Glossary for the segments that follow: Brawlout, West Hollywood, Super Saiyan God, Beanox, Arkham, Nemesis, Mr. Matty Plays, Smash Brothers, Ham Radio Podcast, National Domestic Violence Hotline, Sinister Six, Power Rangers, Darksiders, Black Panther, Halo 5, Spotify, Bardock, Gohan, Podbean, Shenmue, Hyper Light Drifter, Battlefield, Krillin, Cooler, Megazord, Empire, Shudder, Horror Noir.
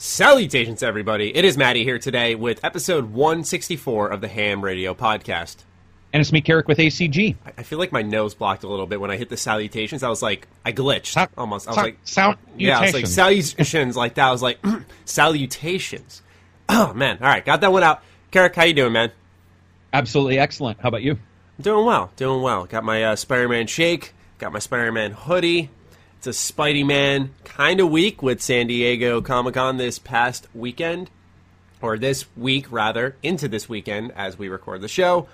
Salutations, everybody. It is Matty here today with episode 164 of the Ham Radio Podcast. And it's me, Carrick, with ACG. I feel like my nose blocked a little bit when I hit the salutations. I was like, I glitched almost. I was like, salutations. Yeah, I was like, salutations like that. I was like, salutations. Oh, man. All right, got that one out. Carrick, how you doing, man? Absolutely excellent. How about you? Doing well. Got my Spider-Man shake. Got my Spider-Man hoodie. It's a Spidey-Man kind of week with San Diego Comic Con this past weekend, or this week, rather, into this weekend as we record the show.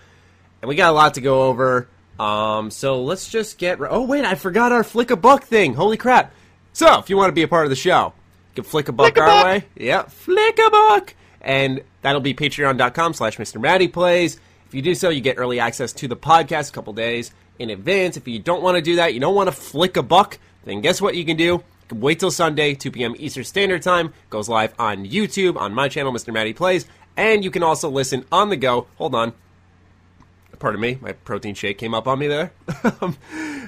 And we got a lot to go over, so let's just get... Oh, wait, I forgot our Flick a Buck thing. Holy crap. So, if you want to be a part of the show, you can Flick a Buck our way. Yep, Flick a Buck! And that'll be patreon.com/Mr. Matty Plays. If you do so, you get early access to the podcast a couple days in advance. If you don't want to do that, you don't want to Flick a Buck, then guess what you can do? You can wait till Sunday, 2 p.m. Eastern Standard Time. Goes live on YouTube, on my channel, Mr. Matty Plays. And you can also listen on the go. Hold on. Pardon me, my protein shake came up on me there.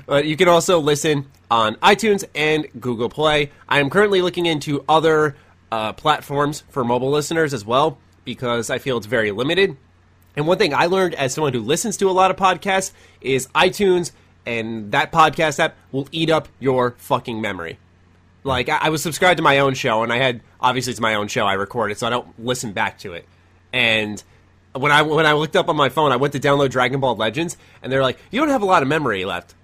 But you can also listen on iTunes and Google Play. I am currently looking into other platforms for mobile listeners as well, because I feel it's very limited. And one thing I learned as someone who listens to a lot of podcasts is iTunes and that podcast app will eat up your fucking memory. Like, I was subscribed to my own show, and I had... Obviously, it's my own show. I record it, so I don't listen back to it. And when I looked up on my phone, I went to download Dragon Ball Legends, and they're like, you don't have a lot of memory left.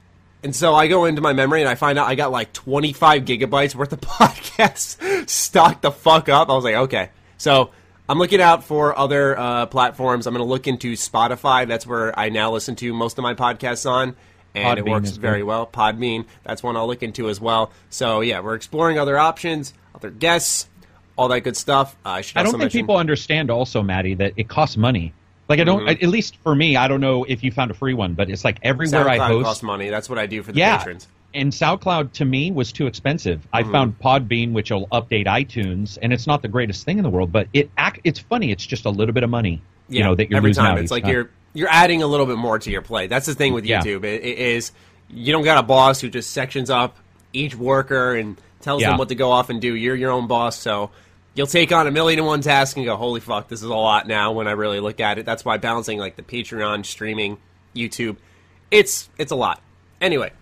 And so I go into my memory, and I find out I got, like, 25 gigabytes worth of podcasts stocked the fuck up. I was like, okay. So I'm looking out for other platforms. I'm going to look into Spotify. That's where I now listen to most of my podcasts on. And Podbean, it works very well. Podbean, that's one I'll look into as well. So, yeah, we're exploring other options, other guests, all that good stuff. I don't think people understand also, Matty, that it costs money. Like, I don't, at least for me, I don't know if you found a free one, but it's like everywhere SoundCloud I host. SoundCloud costs money. That's what I do for the patrons. And SoundCloud, to me, was too expensive. I found Podbean, which will update iTunes, and it's not the greatest thing in the world, but it's funny. It's just a little bit of money, you know, that you're losing out. It's like you're adding a little bit more to your play. That's the thing with YouTube. It is you don't got a boss who just sections up each worker and tells them what to go off and do. You're your own boss, so you'll take on a million and one tasks and go, holy fuck, this is a lot now when I really look at it. That's why balancing like the Patreon, streaming, YouTube, it's a lot. Anyway,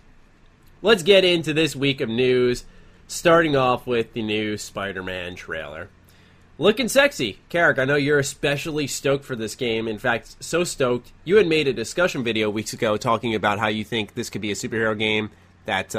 let's get into this week of news, starting off with the new Spider-Man trailer. Looking sexy. Carrick, I know you're especially stoked for this game. In fact, so stoked, you had made a discussion video weeks ago talking about how you think this could be a superhero game that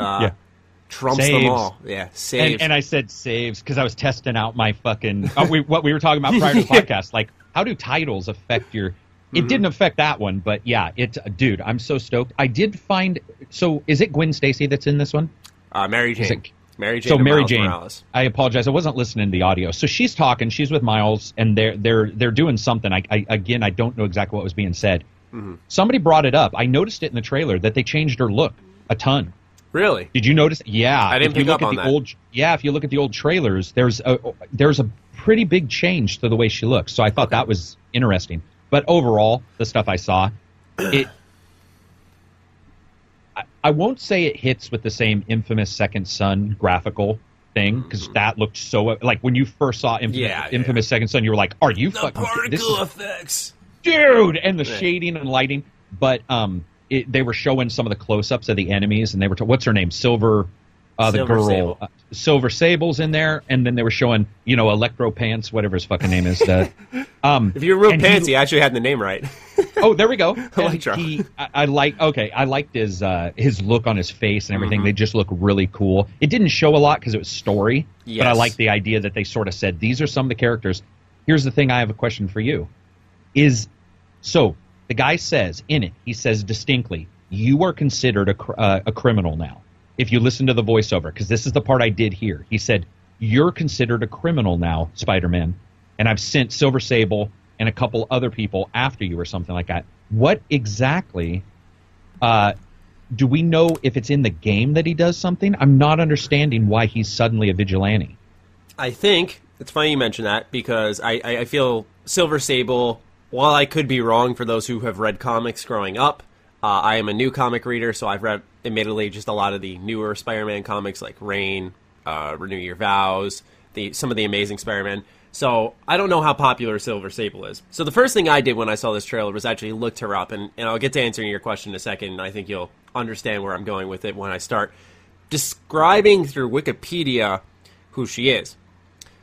trumps saves them all. Yeah, saves. And I said saves because I was testing out my fucking... what we were talking about prior to the podcast. Like, how do titles affect your... It didn't affect that one, but yeah, dude, I'm so stoked. I did find... So, is it Gwen Stacy that's in this one? Mary Jane. Mary Jane Morales. I apologize. I wasn't listening to the audio. So she's talking. She's with Miles, and they're doing something. I don't know exactly what was being said. Mm-hmm. Somebody brought it up. I noticed it in the trailer that they changed her look a ton. Really? Did you notice? Yeah. I didn't pick up on that. If you look at the old trailers, there's a pretty big change to the way she looks. So I thought that was interesting. But overall, the stuff I saw, I won't say it hits with the same infamous Second Son graphical thing, because that looked so... Like, when you first saw Infamous Second Son, you were like, are you fucking... The particle effects! Dude! And the shading and lighting. But they were showing some of the close-ups of the enemies, and they were... What's her name? Silver the girl. Sable. Silver Sable's in there, and then they were showing, you know, Electro Pants, whatever his fucking name is. If you were real pants, he actually had the name right. Oh, there we go. Electro. I liked his look on his face and everything. They just look really cool. It didn't show a lot because it was story, but I like the idea that they sort of said, these are some of the characters. Here's the thing, I have a question for you. So, the guy says, in it, he says distinctly, you are considered a criminal now. If you listen to the voiceover, because this is the part I did hear. He said, you're considered a criminal now, Spider-Man, and I've sent Silver Sable and a couple other people after you or something like that. What exactly do we know if it's in the game that he does something? I'm not understanding why he's suddenly a vigilante. I think it's funny you mention that because I feel Silver Sable, while I could be wrong for those who have read comics growing up, I am a new comic reader, so I've read, admittedly, just a lot of the newer Spider-Man comics like Reign, Renew Your Vows, some of the Amazing Spider-Man. So I don't know how popular Silver Sable is. So the first thing I did when I saw this trailer was actually looked her up, and I'll get to answering your question in a second, and I think you'll understand where I'm going with it when I start describing through Wikipedia who she is.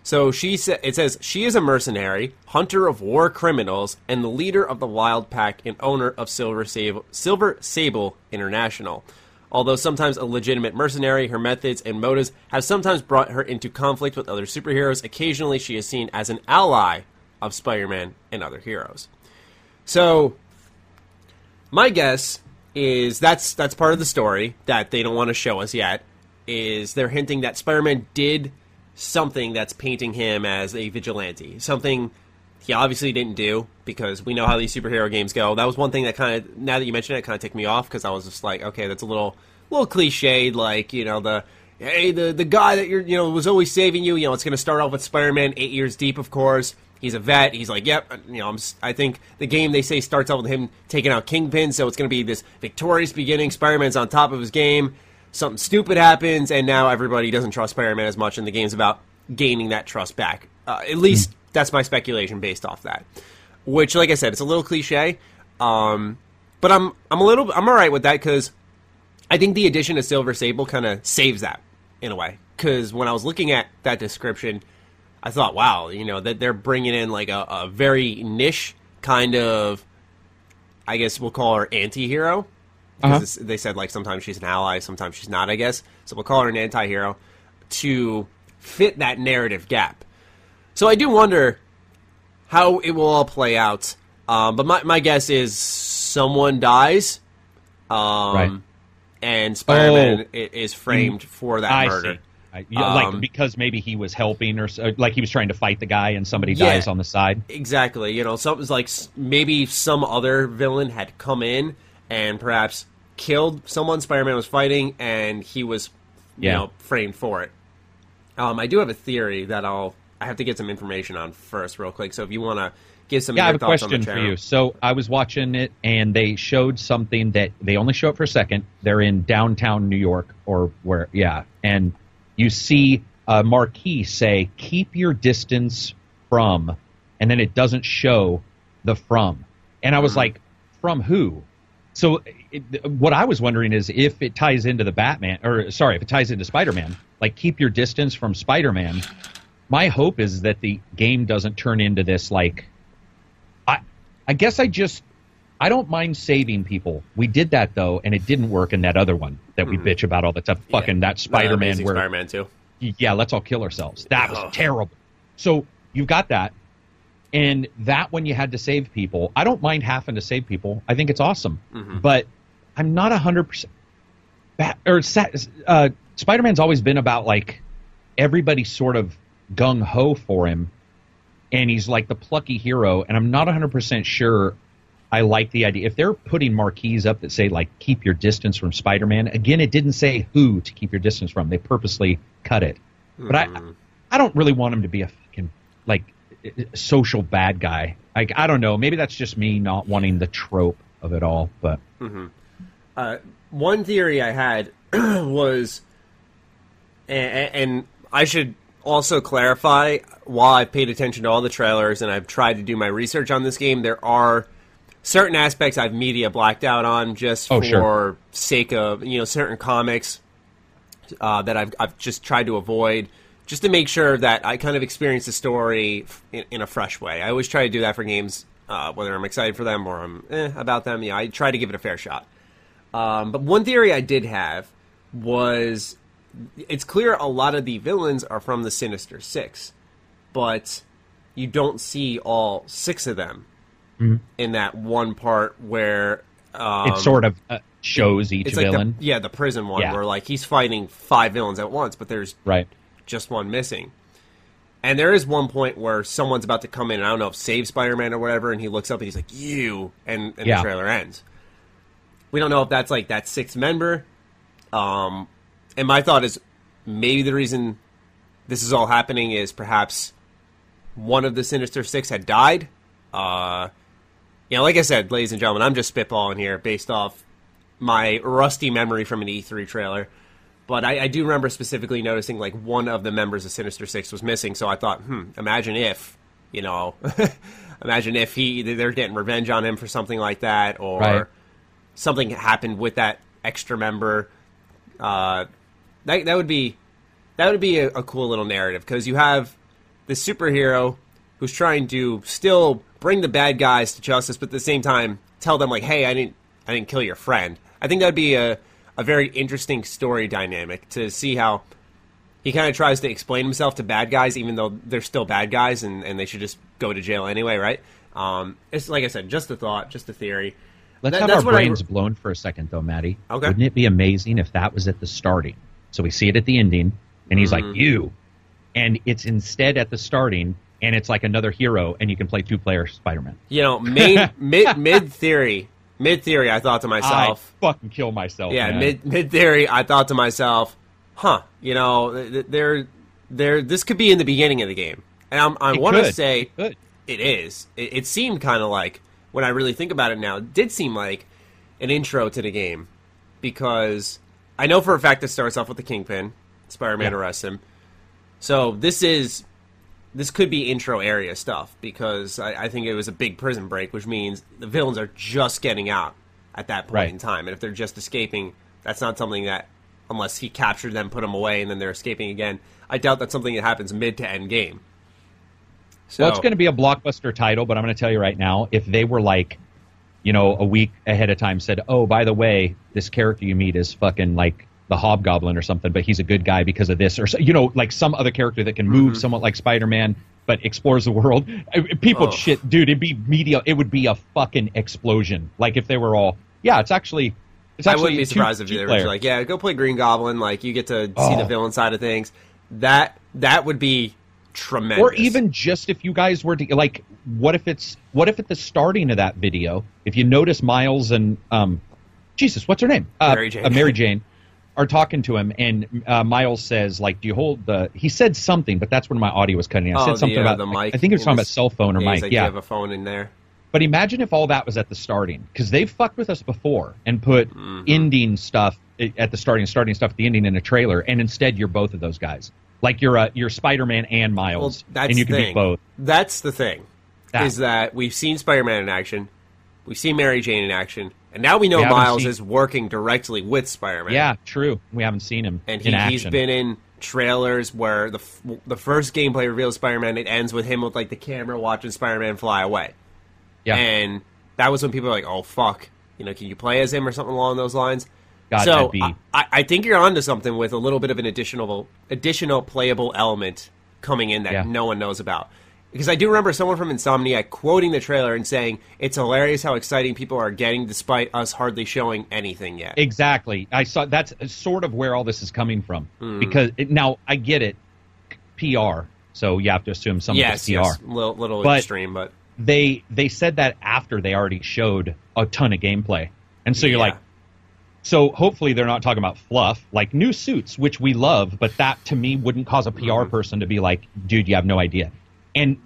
So it says, she is a mercenary, hunter of war criminals, and the leader of the Wild Pack and owner of Silver Sable International. Although sometimes a legitimate mercenary, her methods and motives have sometimes brought her into conflict with other superheroes. Occasionally, she is seen as an ally of Spider-Man and other heroes. So, my guess is that's part of the story that they don't want to show us yet, is they're hinting that Spider-Man did something that's painting him as a vigilante. Something he obviously didn't do, because we know how these superhero games go. That was one thing that kind of, now that you mention it, kind of ticked me off, because I was just like, okay, that's a little cliched, like, you know, the guy that was always saving you. You know, it's going to start off with Spider-Man 8 years deep, of course. He's a vet. He's like, yep, you know, I think the game, they say, starts off with him taking out Kingpin, so it's going to be this victorious beginning. Spider-Man's on top of his game. Something stupid happens, and now everybody doesn't trust Spider-Man as much, and the game's about gaining that trust back. At least that's my speculation based off that. Which, like I said, it's a little cliche, but I'm all right with that, because I think the addition of Silver Sable kind of saves that in a way. Because when I was looking at that description, I thought, wow, you know, that they're bringing in like a very niche kind of, I guess we'll call her anti-hero. Because they said, like, sometimes she's an ally, sometimes she's not, I guess. So we'll call her an anti-hero to fit that narrative gap. So I do wonder how it will all play out. But my guess is someone dies, right, and Spider-Man is framed for that murder. Like, because maybe he was helping, or like he was trying to fight the guy, and somebody dies on the side. Exactly. You know, something's like maybe some other villain had come in and perhaps killed someone Spider-Man was fighting, and he was, you know, framed for it. I do have a theory that I have to get some information on first real quick, so if you want to give some of your thoughts on the channel. Yeah, I have a question for you. So I was watching it, and they showed something that they only show up for a second. They're in downtown New York, or where, and you see a marquee say, keep your distance from, and then it doesn't show the from. And I was like, from who? So what I was wondering is if it ties into the Batman, or sorry, if it ties into Spider-Man, like keep your distance from Spider-Man. My hope is that the game doesn't turn into this, like, I guess I don't mind saving people. We did that, though, and it didn't work in that other one that we bitch about all the time. Fucking that Spider-Man. Where, Spider-Man 2. Yeah, let's all kill ourselves. That was terrible. So you've got that. And that one you had to save people. I don't mind having to save people. I think it's awesome. Mm-hmm. But I'm not 100%. Spider-Man's always been about, like, everybody sort of gung-ho for him. And he's, like, the plucky hero. And I'm not 100% sure I like the idea. If they're putting marquees up that say, like, keep your distance from Spider-Man. Again, it didn't say who to keep your distance from. They purposely cut it. Mm-hmm. But I don't really want him to be a fucking, like, social bad guy. Like, I don't know. Maybe that's just me not wanting the trope of it all. But one theory I had was, and I should also clarify, while I've paid attention to all the trailers and I've tried to do my research on this game, there are certain aspects I've media blacked out on just for sake of, you know, certain comics that I've just tried to avoid, just to make sure that I kind of experience the story in a fresh way. I always try to do that for games, whether I'm excited for them or I'm about them. Yeah, I try to give it a fair shot. But one theory I did have was, it's clear a lot of the villains are from the Sinister Six, but you don't see all six of them in that one part where it sort of shows each villain. Like the prison one, where like he's fighting five villains at once, but there's just one missing. And there is one point where someone's about to come in, and I don't know if save Spider-Man or whatever, and he looks up and he's like, you, and the trailer ends. We don't know if that's like that sixth member. And my thought is, maybe the reason this is all happening is perhaps one of the Sinister Six had died. You know, like I said, ladies and gentlemen, I'm just spitballing here based off my rusty memory from an E3 trailer. But I do remember specifically noticing, like, one of the members of Sinister Six was missing, so I thought, imagine if, you know, imagine if they're getting revenge on him for something like that, or something happened with that extra member. That would be a cool little narrative, because you have this superhero who's trying to still bring the bad guys to justice, but at the same time tell them, like, hey, I didn't kill your friend. I think that'd be a very interesting story dynamic, to see how he kind of tries to explain himself to bad guys, even though they're still bad guys and they should just go to jail anyway, right? It's like I said, just a thought, just a theory. Let's have our brains blown for a second, though, Matty. Okay. Wouldn't it be amazing if that was at the starting? So we see it at the ending, and he's like, you. And it's instead at the starting, and it's like another hero, and you can play two-player Spider-Man. You know, mid-theory, I thought to myself, I fucking kill myself. Yeah, man. Mid-theory, I thought to myself, you know, this could be in the beginning of the game. And I want to say it is. It seemed kind of like, when I really think about it now, it did seem like an intro to the game. Because I know for a fact it starts off with the Kingpin. Spider-Man arrests him. So this could be intro area stuff, because I think it was a big prison break, which means the villains are just getting out at that point in time. And if they're just escaping, that's not something that, unless he captured them, put them away, and then they're escaping again, I doubt that's something that happens mid to end game. So it's going to be a blockbuster title, but I'm going to tell you right now, if they were like, you know, a week ahead of time said, oh, by the way, this character you meet is fucking like the Hobgoblin or something, but he's a good guy because of this, or, you know, like some other character that can move somewhat like Spider-Man but explores the world. Shit, dude, it'd be media. It would be a fucking explosion. Like if they were all, I wouldn't be surprised if they were like, yeah, go play Green Goblin. Like you get to see the villain side of things. That would be tremendous. Or even just if you guys were to, like, what if at the starting of that video, if you notice Miles and Jesus, what's her name? Mary Jane. Are talking to him, and Miles says, like, do you hold the... He said something, but that's when my audio was cutting out. He said something about the mic. Like, I think he was talking about cell phone or mic. Like, you have a phone in there. But imagine if all that was at the starting, because they've fucked with us before and put ending stuff at the starting stuff at the ending in a trailer, and instead you're both of those guys. Like, you're Spider-Man and Miles, and you can be both. That's the thing, is that we've seen Spider-Man in action, we've seen Mary Jane in action, and now we know Miles is working directly with Spider-Man. Yeah, true. We haven't seen him in action. And he's been in trailers where the first gameplay reveals Spider-Man. It ends with him with, like, the camera watching Spider-Man fly away. Yeah. And that was when people were like, oh, fuck. You know, can you play as him or something along those lines? God, so I think you're onto something with a little bit of an additional playable element coming in that no one knows about. Because I do remember someone from Insomniac quoting the trailer and saying, it's hilarious how exciting people are getting despite us hardly showing anything yet. Exactly. I saw that's sort of where all this is coming from. Mm. Because now, I get it, PR, so you have to assume some of it's PR. Yes, little but extreme. But they said that after they already showed a ton of gameplay. And so you're like, so hopefully they're not talking about fluff, like new suits, which we love, but that to me wouldn't cause a PR person to be like, dude, you have no idea. And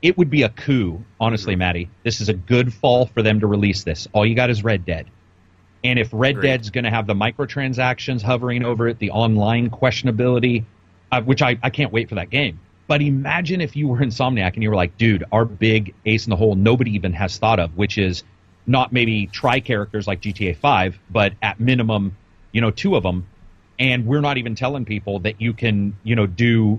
it would be a coup, honestly, Matty. This is a good fall for them to release this. All you got is Red Dead. And if Red Dead's going to have the microtransactions hovering over it, the online questionability, which I can't wait for that game. But imagine if you were Insomniac and you were like, dude, our big ace in the hole nobody even has thought of, which is not maybe tri-characters like GTA5, but at minimum, you know, two of them. And we're not even telling people that you can, you know, do...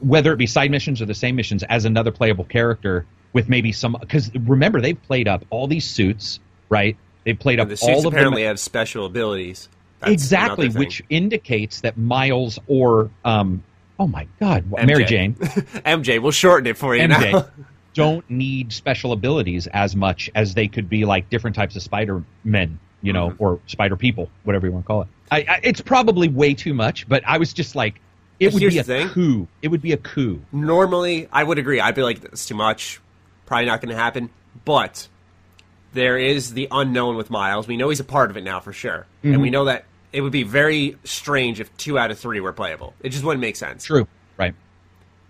whether it be side missions or the same missions as another playable character with maybe some... Because remember, they've played up all these suits, right? They've played up all of them. The suits apparently have special abilities. That's exactly, which indicates that Miles or... oh my God, MJ. Mary Jane. MJ, we'll shorten it for you MJ now. Don't need special abilities as much as they could be like different types of Spider-Men, you know, or Spider-People, whatever you want to call it. It's probably way too much, but I was just like... It would be a coup. It would be a coup. Normally, I would agree. I'd be like, that's too much. Probably not going to happen. But there is the unknown with Miles. We know he's a part of it now for sure. Mm-hmm. And we know that it would be very strange if 2 out of 3 were playable. It just wouldn't make sense. True. Right.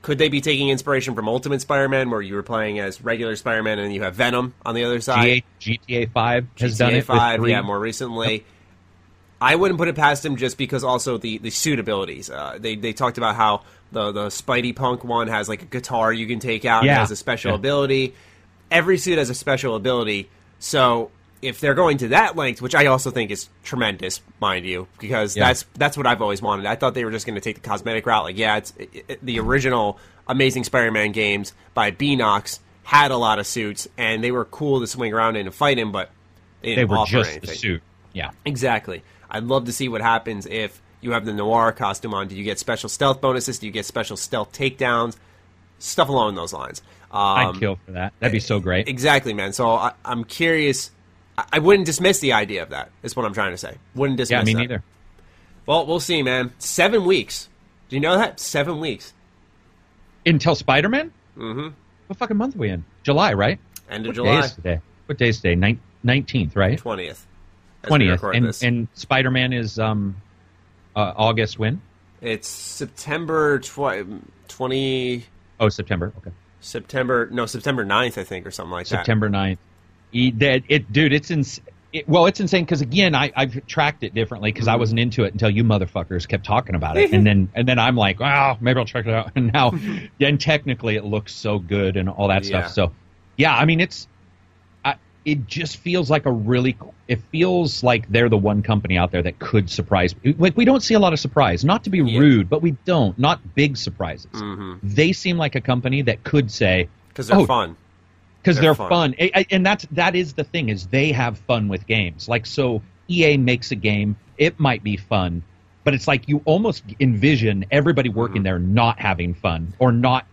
Could they be taking inspiration from Ultimate Spider-Man, where you were playing as regular Spider-Man and you have Venom on the other side? GTA 5 has done it. GTA 5, yeah, more recently. Yep. I wouldn't put it past him just because also the suit abilities. They talked about how the Spidey Punk one has like a guitar you can take out and has a special ability. Every suit has a special ability. So if they're going to that length, which I also think is tremendous, mind you, because that's what I've always wanted. I thought they were just going to take the cosmetic route. Like, the original Amazing Spider-Man games by Beanox had a lot of suits, and they were cool to swing around in and fight in, but they were just the suit. Yeah, exactly. I'd love to see what happens if you have the Noir costume on. Do you get special stealth bonuses? Do you get special stealth takedowns? Stuff along those lines. I'd kill for that. That'd be so great. Exactly, man. So I'm curious. I wouldn't dismiss the idea of that. That's what I'm trying to say. Wouldn't dismiss that. Yeah, me neither. Well, we'll see, man. 7 weeks. Do you know that? 7 weeks. Until Spider-Man? Mm-hmm. What fucking month are we in? July, right? End of July. Day is today? What day is today? 19th, right? 20th. And Spider-Man is August when? It's September 20... Oh, September. Okay. September 9th, I think, or something like that. September 9th. It's insane because, again, I've tracked it differently because I wasn't into it until you motherfuckers kept talking about it. and then I'm like, well, maybe I'll check it out. And now, then technically it looks so good and all that stuff. So, yeah, I mean, it just feels like it feels like they're the one company out there that could surprise. Like, we don't see a lot of surprise. Not to be rude, but we don't. Not big surprises. Mm-hmm. They seem like a company that could say, because they're fun. Because they're fun. And that is the thing, is they have fun with games. Like, so EA makes a game, it might be fun, but it's like you almost envision everybody working there not having fun or not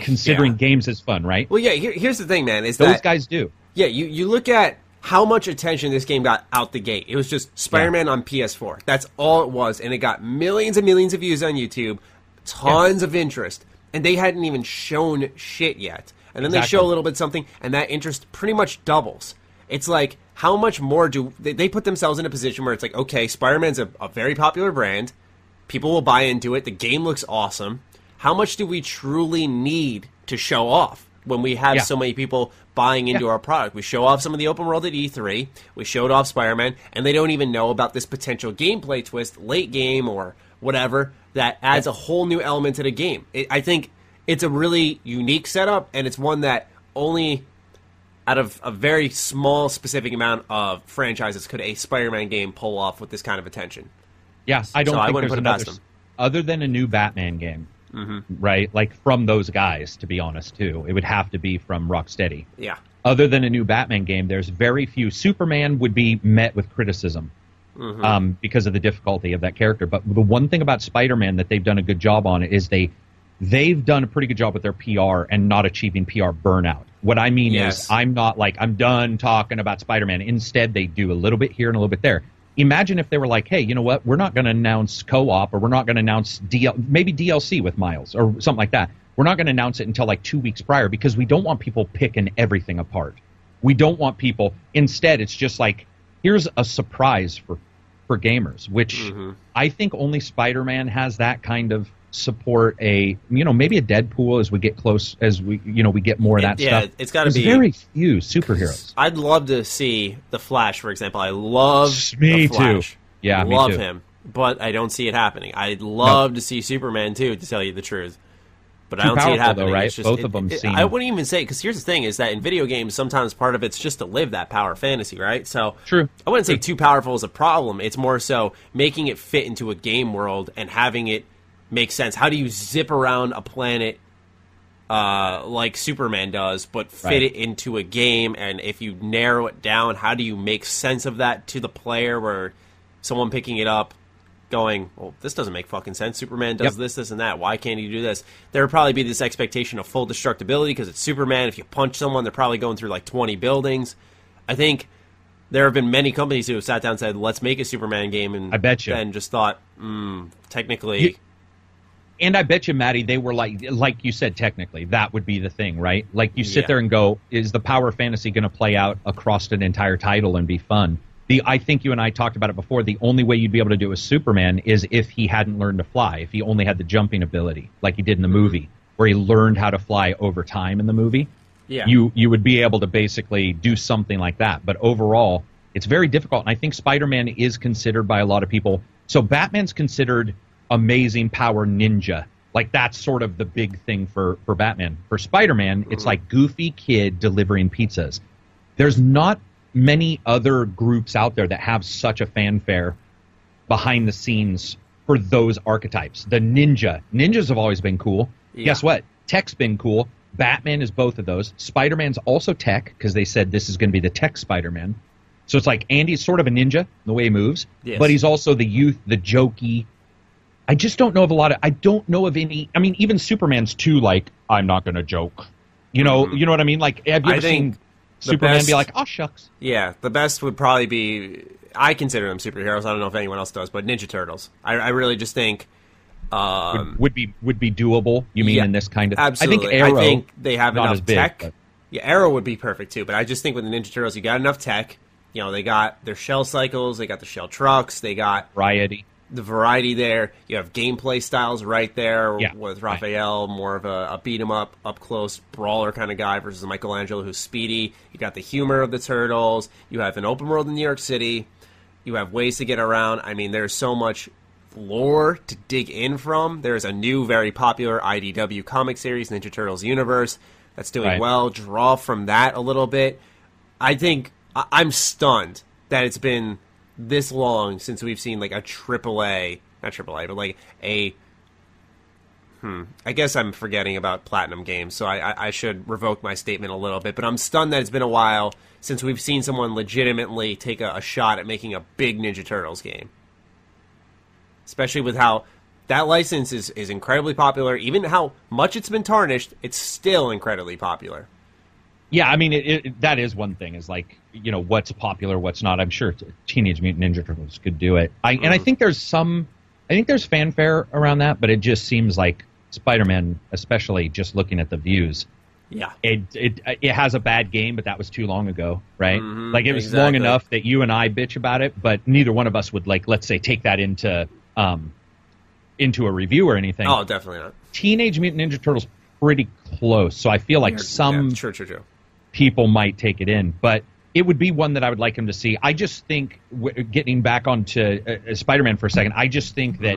considering games as fun, right? Well, yeah, here's the thing, man. Those guys do. Yeah, you look at how much attention this game got out the gate. It was just Spider-Man on PS4. That's all it was, and it got millions and millions of views on YouTube, tons of interest, and they hadn't even shown shit yet. And then they show a little bit something, and that interest pretty much doubles. It's like, how much more do they put themselves in a position where it's like, okay, Spider-Man's a very popular brand. People will buy into it. The game looks awesome. How much do we truly need to show off when we have so many people buying into our product? We show off some of the open world at E3. We showed off Spider-Man, and they don't even know about this potential gameplay twist, late game or whatever, that adds a whole new element to the game. I think... it's a really unique setup, and it's one that only out of a very small, specific amount of franchises could a Spider-Man game pull off with this kind of attention. Yeah, I wouldn't put it past them. Other than a new Batman game, right? Like, from those guys, to be honest, too. It would have to be from Rocksteady. Yeah. Other than a new Batman game, there's very few. Superman would be met with criticism because of the difficulty of that character. But the one thing about Spider-Man that they've done a good job on is They've done a pretty good job with their PR and not achieving PR burnout. What I mean is, I'm not like, I'm done talking about Spider-Man. Instead, they do a little bit here and a little bit there. Imagine if they were like, hey, you know what? We're not going to announce co-op, or we're not going to announce maybe DLC with Miles or something like that. We're not going to announce it until like 2 weeks prior because we don't want people picking everything apart. We don't want people. Instead, it's just like, here's a surprise for gamers, which I think only Spider-Man has that kind of support. Maybe a Deadpool as we get close, as we get more of that stuff. Yeah, it's got to be very few superheroes. I'd love to see the Flash, for example. I love the Flash. Too. Yeah, love me too. Him, but I don't see it happening. I'd love to see Superman too, to tell you the truth. But I don't see it happening. Though, right? It's just, both of them seem. I wouldn't even say, because here's the thing: is that in video games, sometimes part of it's just to live that power fantasy, right? So true. I wouldn't say too powerful is a problem. It's more so making it fit into a game world and having it makes sense. How do you zip around a planet like Superman does, but fit it into a game? And if you narrow it down, how do you make sense of that to the player, where someone picking it up going, well, this doesn't make fucking sense. Superman does this, and that. Why can't he do this? There would probably be this expectation of full destructibility because it's Superman. If you punch someone, they're probably going through like 20 buildings. I think there have been many companies who have sat down and said, let's make a Superman game. And I bet you. And just thought, technically... And I bet you, Matty, they were like you said, technically, that would be the thing, right? Like, you sit there and go, is the power fantasy going to play out across an entire title and be fun? I think you and I talked about it before. The only way you'd be able to do with Superman is if he hadn't learned to fly, if he only had the jumping ability, like he did in the movie, where he learned how to fly over time in the movie. Yeah. You would be able to basically do something like that. But overall, It's very difficult, and I think Spider-Man is considered by a lot of people. So Batman's considered amazing power ninja. Like, that's sort of the big thing for Batman. For Spider-Man, it's like goofy kid delivering pizzas. There's not many other groups out there that have such a fanfare behind the scenes for those archetypes. The ninja. Ninjas have always been cool. Yeah. Guess what? Tech's been cool. Batman is both of those. Spider-Man's also tech, because they said this is going to be the tech Spider-Man. So it's like Andy's sort of a ninja, the way he moves, yes. But he's also the youth, the jokey. I just don't know of a lot of... I don't know of any... I mean, even Superman's too, like, I'm not going to joke. You know what I mean? Like, have you ever seen Superman be like, oh, shucks? Yeah, the best would probably be... I consider them superheroes. I don't know if anyone else does, but Ninja Turtles. I really just think... would be doable, you mean, yeah, in this kind of... Absolutely. I think they have enough tech. Big, yeah, Arrow would be perfect, too, but I just think with the Ninja Turtles, you got enough tech. You know, they got their shell cycles, they got the shell trucks, they got... Variety. The variety there. You have gameplay styles right there, yeah, with Raphael, more of a beat-em-up, up-close, brawler kind of guy versus Michelangelo, who's speedy. You got the humor of the Turtles. You have an open world in New York City. You have ways to get around. I mean, there's so much lore to dig in from. There's a new, very popular IDW comic series, Ninja Turtles Universe, that's doing well. Draw from that a little bit. I think I'm stunned that it's been... this long since we've seen like a I guess I'm forgetting about Platinum Games, so I should revoke my statement a little bit, but I'm stunned that it's been a while since we've seen someone legitimately take a shot at making a big Ninja Turtles game, especially with how that license is incredibly popular. Even how much it's been tarnished, it's still incredibly popular. Yeah, I mean, that is one thing, is like, you know, what's popular, what's not. I'm sure Teenage Mutant Ninja Turtles could do it. And I think there's fanfare around that, but it just seems like Spider-Man, especially just looking at the views. Yeah. It has a bad game, but that was too long ago, right? Mm-hmm, like, it was long enough that you and I bitch about it, but neither one of us would, like, let's say, take that into a review or anything. Oh, definitely not. Teenage Mutant Ninja Turtles, pretty close. So I feel like some people might take it in, but it would be one that I would like him to see. I just think, getting back onto Spider-Man for a second, I just think that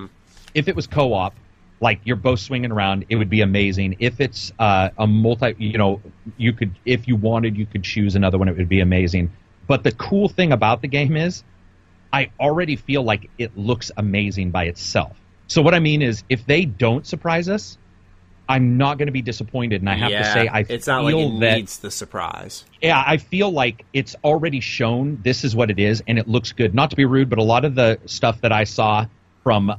if it was co-op, like you're both swinging around, it would be amazing. If it's a multi, you know, you could, if you wanted, you could choose another one. It would be amazing. But the cool thing about the game is I already feel like it looks amazing by itself. So what I mean is, if they don't surprise us, I'm not going to be disappointed, and I have to say, it's not like it needs the surprise. Yeah, I feel like it's already shown this is what it is, and it looks good. Not to be rude, but a lot of the stuff that I saw from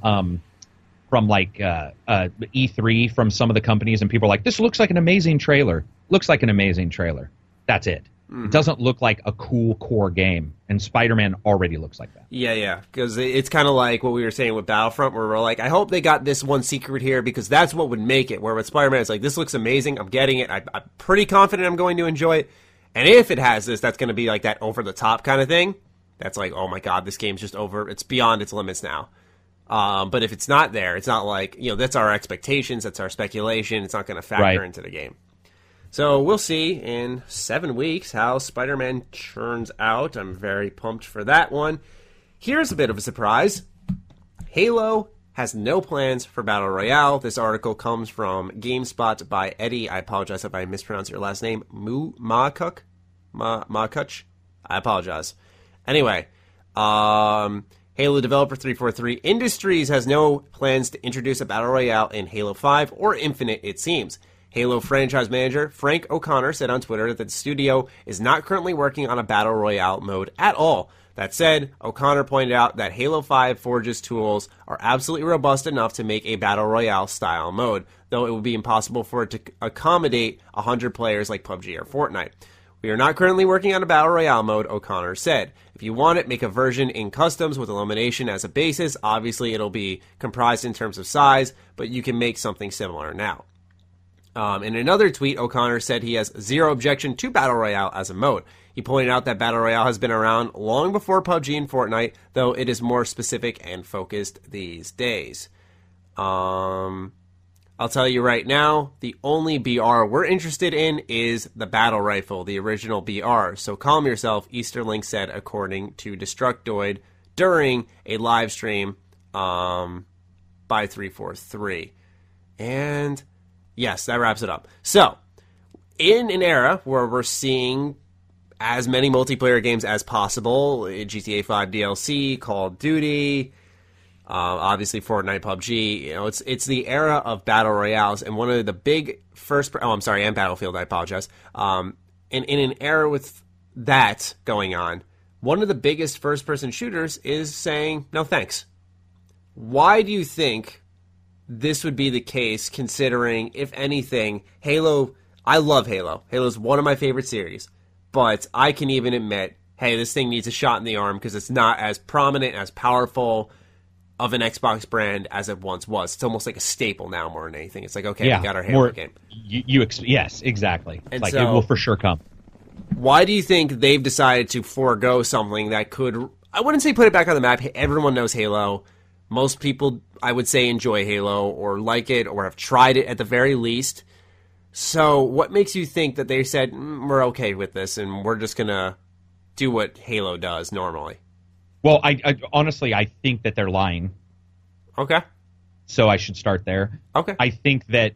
E3 from some of the companies, and people are like, this looks like an amazing trailer. Looks like an amazing trailer. That's it. Mm-hmm. It doesn't look like a cool core game, and Spider-Man already looks like that. Yeah, because it's kind of like what we were saying with Battlefront, where we're like, I hope they got this one secret here, because that's what would make it, where with Spider-Man, it's like, this looks amazing, I'm getting it, I'm pretty confident I'm going to enjoy it, and if it has this, that's going to be like that over-the-top kind of thing. That's like, oh my god, this game's just over, it's beyond its limits now. But if it's not there, it's not like, you know, that's our expectations, that's our speculation, it's not going to factor into the game. So we'll see in 7 weeks how Spider-Man turns out. I'm very pumped for that one. Here's a bit of a surprise. Halo has no plans for Battle Royale. This article comes from GameSpot by Eddie. I apologize if I mispronounce your last name. Makuk? I apologize. Anyway, Halo developer 343 Industries has no plans to introduce a Battle Royale in Halo 5 or Infinite, it seems. Halo franchise manager Frank O'Connor said on Twitter that the studio is not currently working on a Battle Royale mode at all. That said, O'Connor pointed out that Halo 5 Forge's tools are absolutely robust enough to make a Battle Royale-style mode, though it would be impossible for it to accommodate 100 players like PUBG or Fortnite. We are not currently working on a Battle Royale mode, O'Connor said. If you want it, make a version in customs with elimination as a basis. Obviously, it'll be comprised in terms of size, but you can make something similar now. In another tweet, O'Connor said he has zero objection to Battle Royale as a mode. He pointed out that Battle Royale has been around long before PUBG and Fortnite, though it is more specific and focused these days. I'll tell you right now, the only BR we're interested in is the battle rifle, the original BR. So calm yourself, Easterling said, according to Destructoid, during a live stream by 343. And yes, that wraps it up. So in an era where we're seeing as many multiplayer games as possible, GTA 5 DLC, Call of Duty, obviously Fortnite, PUBG, you know, it's the era of battle royales, and one of the big and Battlefield, I apologize. And in an era with that going on, one of the biggest first-person shooters is saying, no thanks. Why do you think this would be the case, considering, if anything, Halo, I love Halo. Halo's one of my favorite series, but I can even admit, hey, this thing needs a shot in the arm because it's not as prominent, as powerful of an Xbox brand as it once was. It's almost like a staple now more than anything. It's like, okay, yeah, we got our Halo game. Yes, exactly. And like, so, it will for sure come. Why do you think they've decided to forego something that could, I wouldn't say put it back on the map. Everyone knows Halo. Most people, I would say, enjoy Halo or like it or have tried it at the very least. So what makes you think that they said, we're okay with this and we're just going to do what Halo does normally? Well, I honestly, I think that they're lying. Okay. So I should start there. Okay. I think that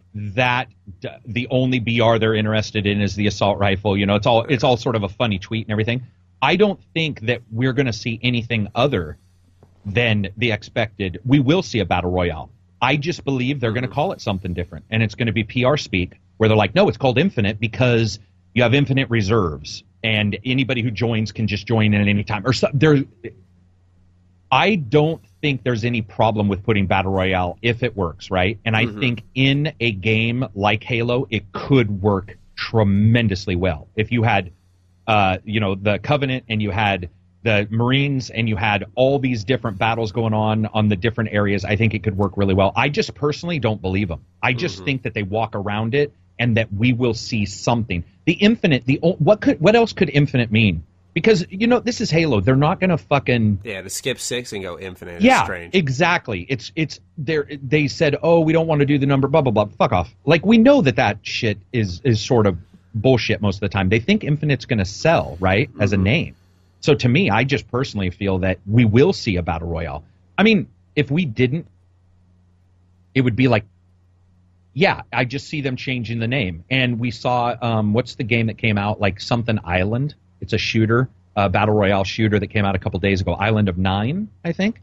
the only BR they're interested in is the assault rifle. You know, it's all sort of a funny tweet and everything. I don't think that we're going to see anything other than the expected. We will see a battle royale. I just believe they're going to call it something different, and it's going to be PR speak, where they're like, no, it's called Infinite because you have infinite reserves, and anybody who joins can just join in at any time. Or so, I don't think there's any problem with putting battle royale if it works, right? And I think in a game like Halo, it could work tremendously well. If you had, the Covenant, and you had the Marines, and you had all these different battles going on the different areas, I think it could work really well. I just personally don't believe them. I just think that they walk around it, and that we will see something. The Infinite, what else could Infinite mean? Because, you know, this is Halo. They're not going to fucking... Yeah, to skip 6 and go Infinite is strange. Yeah, exactly. They said, oh, we don't want to do the number, blah, blah, blah. Fuck off. Like, we know that shit is sort of bullshit most of the time. They think Infinite's going to sell, right, as a name. So to me, I just personally feel that we will see a battle royale. I mean, if we didn't, it would be like, yeah, I just see them changing the name. And we saw, what's the game that came out, like something Island? It's a shooter, a battle royale shooter that came out a couple days ago. Island of Nine, I think.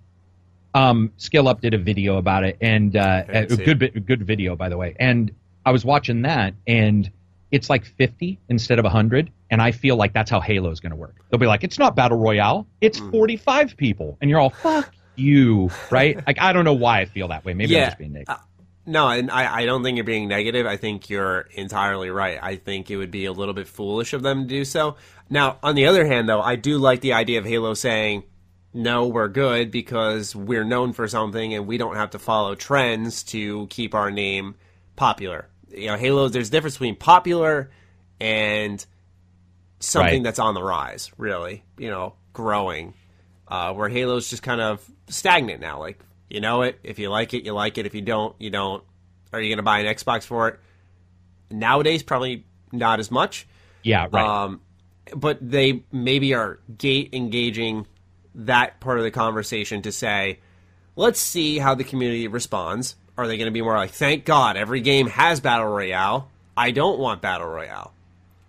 Skill Up did a video about it, and a good video, by the way. And I was watching that, and it's like 50 instead of 100, and I feel like that's how Halo is going to work. They'll be like, it's not battle royale, it's 45 people, and you're all, fuck you, right? Like, I don't know why I feel that way. Maybe I'm just being negative. No, and I don't think you're being negative. I think you're entirely right. I think it would be a little bit foolish of them to do so. Now, on the other hand, though, I do like the idea of Halo saying, no, we're good because we're known for something and we don't have to follow trends to keep our name popular. You know, Halo, there's a difference between popular and something that's on the rise, really, you know, growing, where Halo's just kind of stagnant now, like, you know it. If you like it, you like it. If you don't, you don't. Are you going to buy an Xbox for it? Nowadays, probably not as much. Yeah, right. But they maybe are engaging that part of the conversation to say, let's see how the community responds. Are they going to be more like, thank God, every game has Battle Royale. I don't want Battle Royale.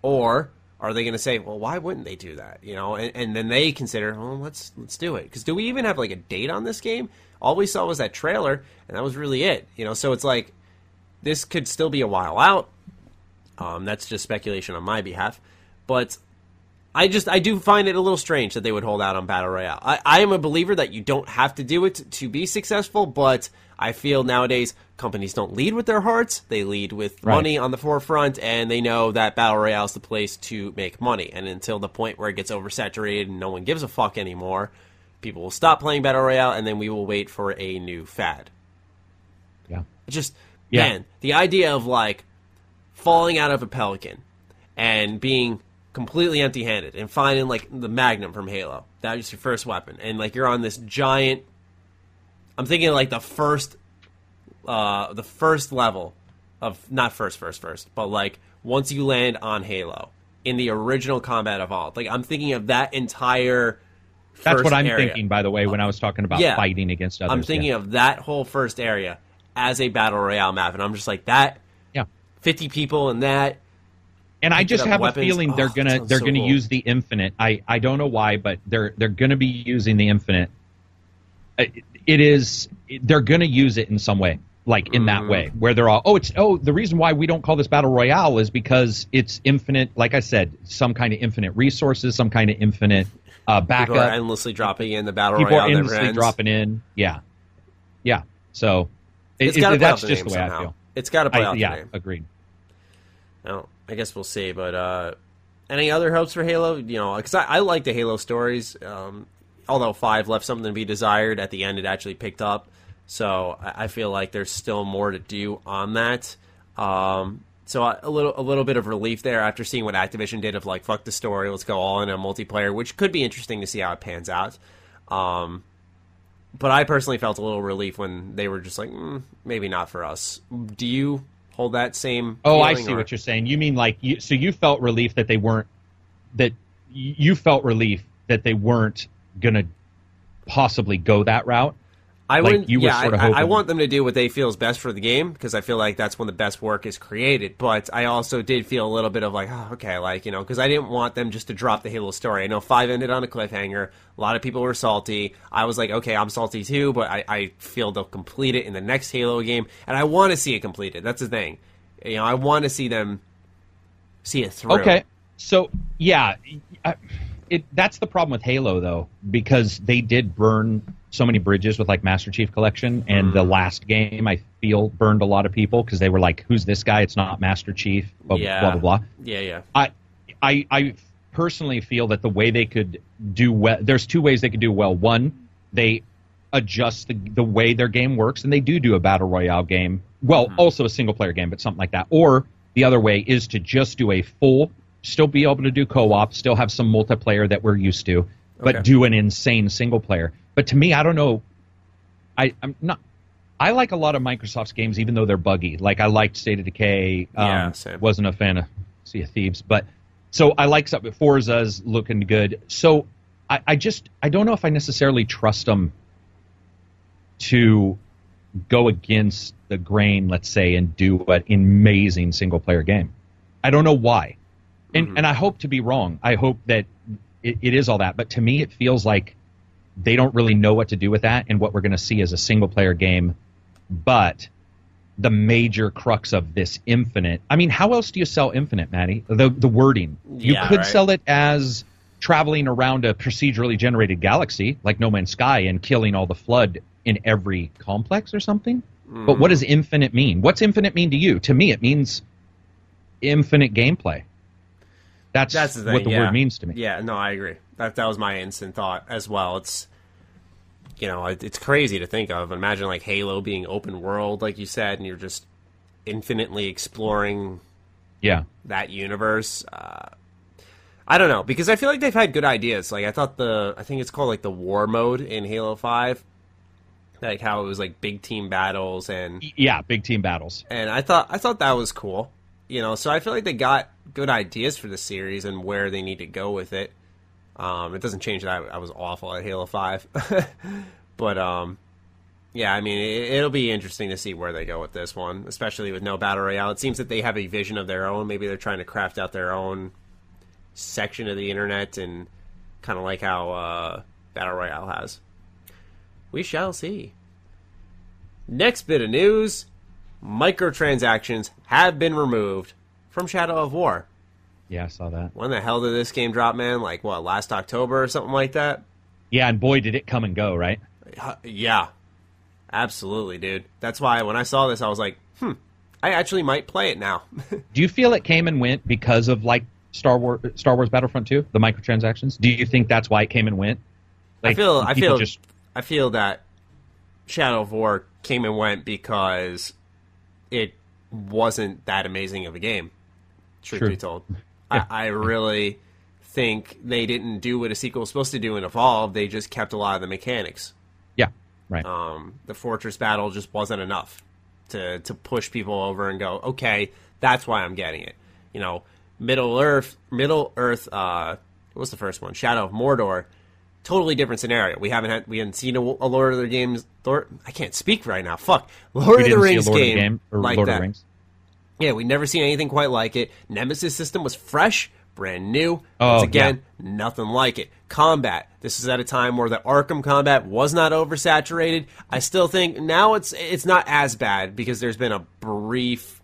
Or are they going to say, well, why wouldn't they do that? You know, and then they consider, well, let's do it. Because do we even have like a date on this game? All we saw was that trailer, and that was really it. You know, so it's like, this could still be a while out. That's just speculation on my behalf. But I do find it a little strange that they would hold out on Battle Royale. I am a believer that you don't have to do it to be successful, but I feel nowadays companies don't lead with their hearts. They lead with money on the forefront, and they know that Battle Royale is the place to make money. And until the point where it gets oversaturated and no one gives a fuck anymore, people will stop playing Battle Royale, and then we will wait for a new fad. Yeah. Man, the idea of, like, falling out of a Pelican and being completely empty-handed and finding, like, the Magnum from Halo. That was your first weapon. And, like, you're on this giant... I'm thinking, like, the first level of not first, but like once you land on Halo in the original combat evolved. Like I'm thinking of that entire. That's what I'm thinking, by the way, when I was talking about fighting against others. I'm thinking of that whole first area as a battle royale map, and I'm just like that. 50 people in that. And I just have a feeling they're gonna use the infinite. I don't know why, but they're gonna be using the infinite. They're gonna use it in some way, like in that way where they're all the reason why we don't call this battle royale is because it's infinite. Like I said, some kind of infinite resources, some kind of infinite backup. People are endlessly dropping in the battle royale. People are endlessly dropping in. Yeah. So that's just the way I feel. It's got to play out the game. Yeah, agreed. Well, I guess we'll see. But any other hopes for Halo? You know, because I like the Halo stories. Although 5 left something to be desired, at the end it actually picked up. So I feel like there's still more to do on that. So a little bit of relief there after seeing what Activision did of like, fuck the story, let's go all in on multiplayer, which could be interesting to see how it pans out. But I personally felt a little relief when they were just like, maybe not for us. Do you hold that same? Oh, I see what you're saying. You mean like, you felt relief that they weren't, gonna possibly go that route. I wouldn't. Like you were sort of hoping. I want them to do what they feel is best for the game because I feel like that's when the best work is created. But I also did feel a little bit of like, because I didn't want them just to drop the Halo story. I know 5 ended on a cliffhanger. A lot of people were salty. I was like, okay, I'm salty too, but I feel they'll complete it in the next Halo game, and I want to see it completed. That's the thing. You know, I want to see them see it through. Okay, so yeah. That's the problem with Halo, though, because they did burn so many bridges with, like, Master Chief Collection, and the last game, I feel, burned a lot of people because they were like, who's this guy? It's not Master Chief, blah, blah, blah. Yeah. I personally feel that the way they could do well, there's two ways they could do well. One, they adjust the way their game works, and they do a Battle Royale game. Well, also a single-player game, but something like that. Or the other way is to just do a full, still be able to do co-op, still have some multiplayer that we're used to, but do an insane single player. But to me, I don't know. I like a lot of Microsoft's games, even though they're buggy. Like I liked State of Decay. Wasn't a fan of Sea of Thieves, but so I like something. Forza's looking good. So I don't know if I necessarily trust them to go against the grain, let's say, and do an amazing single player game. I don't know why. And I hope to be wrong. I hope that it is all that. But to me, it feels like they don't really know what to do with that. And what we're going to see is a single-player game. But the major crux of this Infinite... I mean, how else do you sell Infinite, Matty? The wording. You could sell it as traveling around a procedurally generated galaxy, like No Man's Sky, and killing all the flood in every complex or something. But what does Infinite mean? What's Infinite mean to you? To me, it means infinite gameplay. That's the thing, what the word means to me. Yeah, no, I agree. That was my instant thought as well. It's, you know, it's crazy to think of. Imagine like Halo being open world, like you said, and you're just infinitely exploring that universe. I don't know, because I feel like they've had good ideas. Like I thought I think it's called like the war mode in Halo 5. Like how it was like big team battles and... Yeah, big team battles. And I thought that was cool. You know, so I feel like they got good ideas for the series and where they need to go with it. It doesn't change that I was awful at Halo 5. But, yeah, I mean, it'll be interesting to see where they go with this one, especially with no Battle Royale. It seems that they have a vision of their own. Maybe they're trying to craft out their own section of the internet and kind of like how Battle Royale has. We shall see. Next bit of news... Microtransactions have been removed from Shadow of War. Yeah, I saw that. When the hell did this game drop, man? Like, what, last October or something like that? Yeah, and boy, did it come and go, right? Yeah. Absolutely, dude. That's why when I saw this, I was like, I actually might play it now. Do you feel it came and went because of, like, Star Wars Battlefront 2, the microtransactions? Do you think that's why it came and went? Like, I feel that Shadow of War came and went because... it wasn't that amazing of a game, truth be told. I really think they didn't do what a sequel was supposed to do in Evolve. They just kept a lot of the mechanics. Yeah, right. The Fortress battle just wasn't enough. to push people over and go, okay, that's why I'm getting it. You know, Middle Earth. What's the first one? Shadow of Mordor. Totally different scenario. We hadn't seen a Lord of the Rings. I can't speak right now. Fuck. Lord of the Rings game like that. Yeah, we never seen anything quite like it. Nemesis system was fresh, brand new. Once again, nothing like it. Combat. This is at a time where the Arkham combat was not oversaturated. I still think now it's not as bad because there's been a brief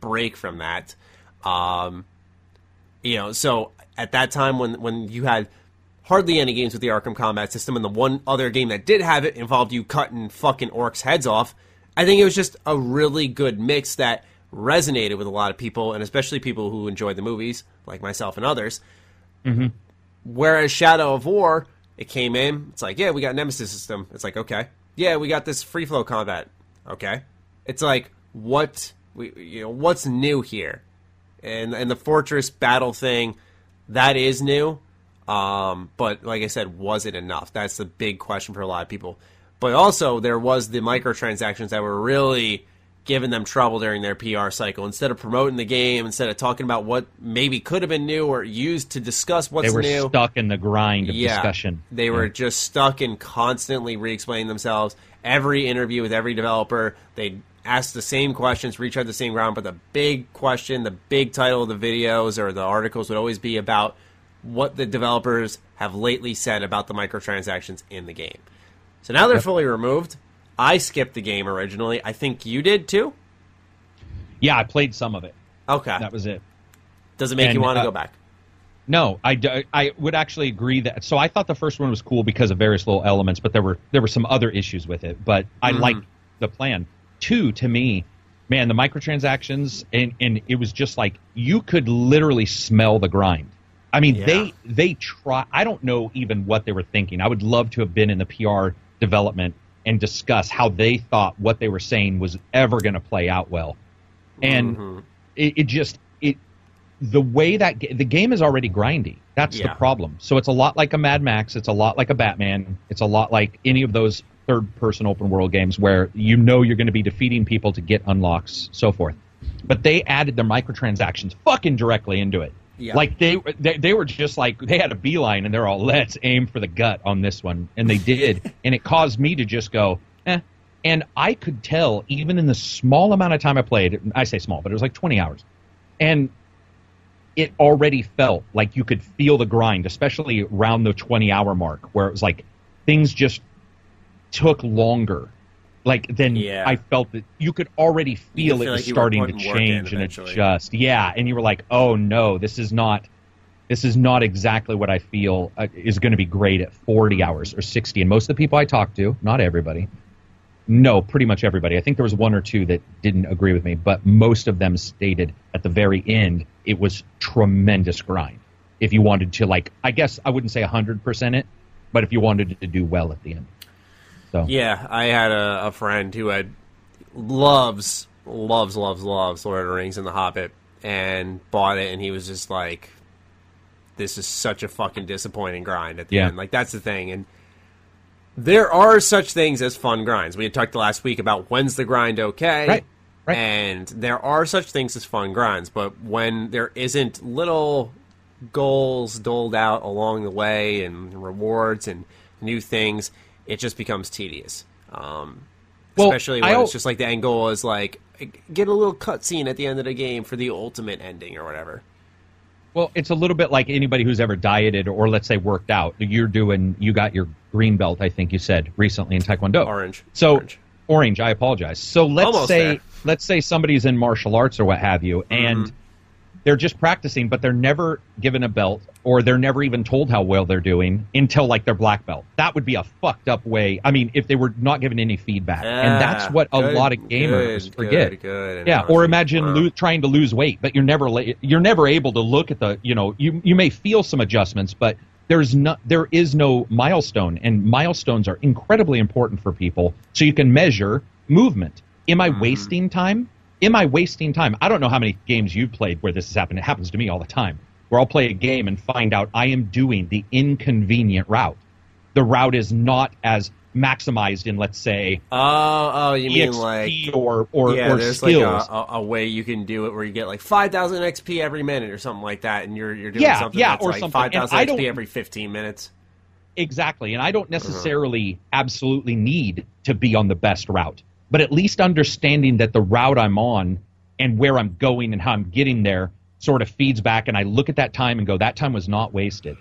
break from that. So at that time when you had hardly any games with the Arkham combat system, and the one other game that did have it involved you cutting fucking orcs' heads off, I think it was just a really good mix that resonated with a lot of people, and especially people who enjoyed the movies, like myself and others. Mm-hmm. Whereas Shadow of War, it came in, it's like, yeah, we got Nemesis system. It's like, okay. Yeah, we got this free flow combat. Okay. It's like, what's new here? And the fortress battle thing, that is new. But like I said, was it enough? That's the big question for a lot of people. But also there was the microtransactions that were really giving them trouble during their PR cycle. Instead of promoting the game, instead of talking about what maybe could have been new or used to discuss what's new. They were stuck in the grind of discussion. They were just stuck in constantly re-explaining themselves. Every interview with every developer, they'd ask the same questions, retread the same ground, but the big question, the big title of the videos or the articles would always be about what the developers have lately said about the microtransactions in the game. So now they're fully removed. I skipped the game originally. I think you did too? Yeah, I played some of it. Okay. That was it. Does it make you want to go back? No, I would actually agree that... So I thought the first one was cool because of various little elements, but there were some other issues with it. But I liked the plan. Two, to me, man, the microtransactions, and it was just like, you could literally smell the grind. I mean, they try. I don't know even what they were thinking. I would love to have been in the PR development and discuss how they thought what they were saying was ever going to play out well. And the way that the game is already grindy. That's the problem. So it's a lot like a Mad Max. It's a lot like a Batman. It's a lot like any of those third-person open-world games where you know you're going to be defeating people to get unlocks, so forth. But they added their microtransactions fucking directly into it. Yeah. Like they were just like they had a beeline and they're all, let's aim for the gut on this one, and they did, and it caused me to just go, eh. And I could tell even in the small amount of time I played, I say small, but it was like 20 hours, and it already felt like you could feel the grind, especially around the 20-hour mark, where it was like things just took longer. Like, then I felt that you could already feel it was like starting to change and adjust. Yeah, and you were like, oh, no, this is not exactly what I feel is going to be great at 40 hours or 60. And most of the people I talked to, not everybody, no, pretty much everybody. I think there was one or two that didn't agree with me, but most of them stated at the very end it was tremendous grind. If you wanted to, like, I guess I wouldn't say 100% it, but if you wanted to do well at the end. So. Yeah, I had a friend who loves Lord of the Rings and The Hobbit, and bought it, and he was just like, this is such a fucking disappointing grind at the end. Like, that's the thing. And there are such things as fun grinds. We had talked last week about when's the grind okay, right. And there are such things as fun grinds, but when there isn't little goals doled out along the way and rewards and new things... It just becomes tedious, especially when it's just like the end goal is like get a little cutscene at the end of the game for the ultimate ending or whatever. Well, it's a little bit like anybody who's ever dieted or let's say worked out. You got your green belt, I think you said recently in Taekwondo. Orange. I apologize. So let's say somebody's in martial arts or what have you, and they're just practicing, but they're never given a belt or they're never even told how well they're doing until like their black belt. That would be a fucked up way. I mean, if they were not given any feedback. And that's what a lot of gamers forget. Good. Yeah. Or imagine trying to lose weight, but you're never able to look at the, you may feel some adjustments, but there is no milestone, and milestones are incredibly important for people. So you can measure movement. Am I wasting time? I don't know how many games you've played where this has happened. It happens to me all the time, where I'll play a game and find out I am doing the inconvenient route. The route is not as maximized in, let's say. Oh, you mean XP like or there's skills. Like a way you can do it where you get like 5,000 XP every minute or something like that, and you're doing something that's or like 5,000 XP every 15 minutes. Exactly, and I don't necessarily absolutely need to be on the best route, but at least understanding that the route I'm on and where I'm going and how I'm getting there sort of feeds back, and I look at that time and go, that time was not wasted.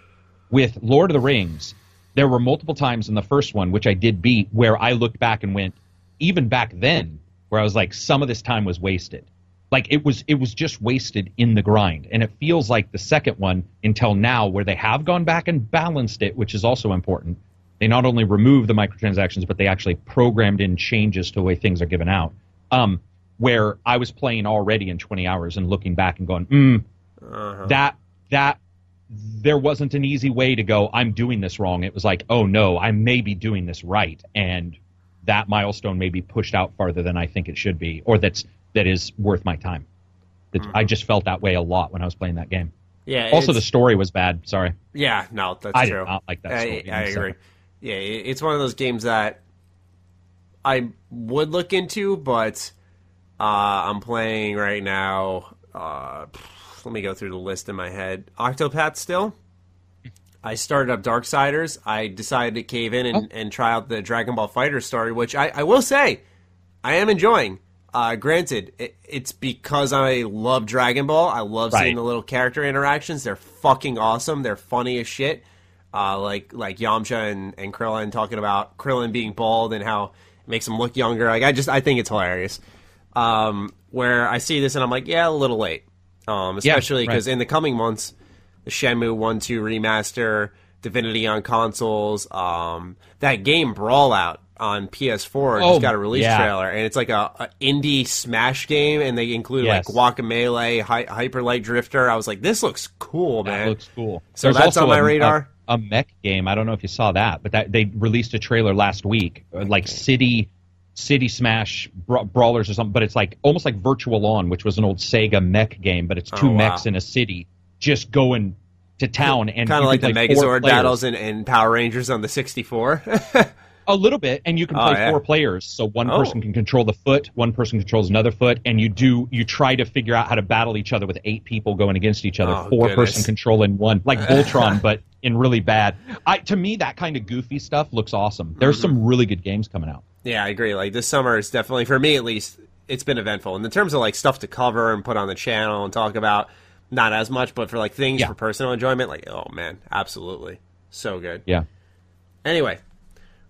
With Lord of the Rings, there were multiple times in the first one, which I did beat, where I looked back and went, even back then, where I was like, some of this time was wasted. Like, it was just wasted in the grind. And it feels like the second one, until now, where they have gone back and balanced it, which is also important. They not only removed the microtransactions, but they actually programmed in changes to the way things are given out. Where I was playing already in 20 hours and looking back and going, there wasn't an easy way to go, I'm doing this wrong. It was like, oh no, I may be doing this right, and that milestone may be pushed out farther than I think it should be, or that is worth my time. I just felt that way a lot when I was playing that game. Yeah. Also, the story was bad. Sorry. Yeah, no, that's true. I did not like that story. I agree. Yeah, it's one of those games that I would look into, but I'm playing right now. Let me go through the list in my head. Octopath still. I started up Darksiders. I decided to cave in and try out the Dragon Ball FighterZ story, which I will say I am enjoying. Granted, it's because I love Dragon Ball. I love seeing the little character interactions. They're fucking awesome. They're funny as shit. Like Yamcha and Krillin talking about Krillin being bald and how it makes him look younger. Like I think it's hilarious. Where I see this and I'm like, yeah, a little late. Especially because in the coming months, the Shenmue 1-2 remaster, Divinity on consoles, that game Brawlout on PS4 just got a release trailer, and it's like a indie Smash game, and they included like Guacamelee, Hyper Light Drifter. I was like, this looks cool, man. That looks cool. So there's that's on my radar. A mech game. I don't know if you saw that, but they released a trailer last week, like City Smash Brawlers or something, but it's like almost like Virtual On, which was an old Sega mech game, but it's two mechs in a city just going to town. And kind of like the Megazord battles and Power Rangers on the 64. A little bit, and you can play four players, so one person can control the foot, one person controls another foot, and you try to figure out how to battle each other with eight people going against each other, four-person controlling one, like Voltron, but in really bad. To me, that kind of goofy stuff looks awesome. There's some really good games coming out. Yeah, I agree. Like, this summer is definitely, for me at least, it's been eventful. And in terms of, like, stuff to cover and put on the channel and talk about, not as much, but for, like, things for personal enjoyment, like, oh, man, absolutely. So good. Yeah. Anyway,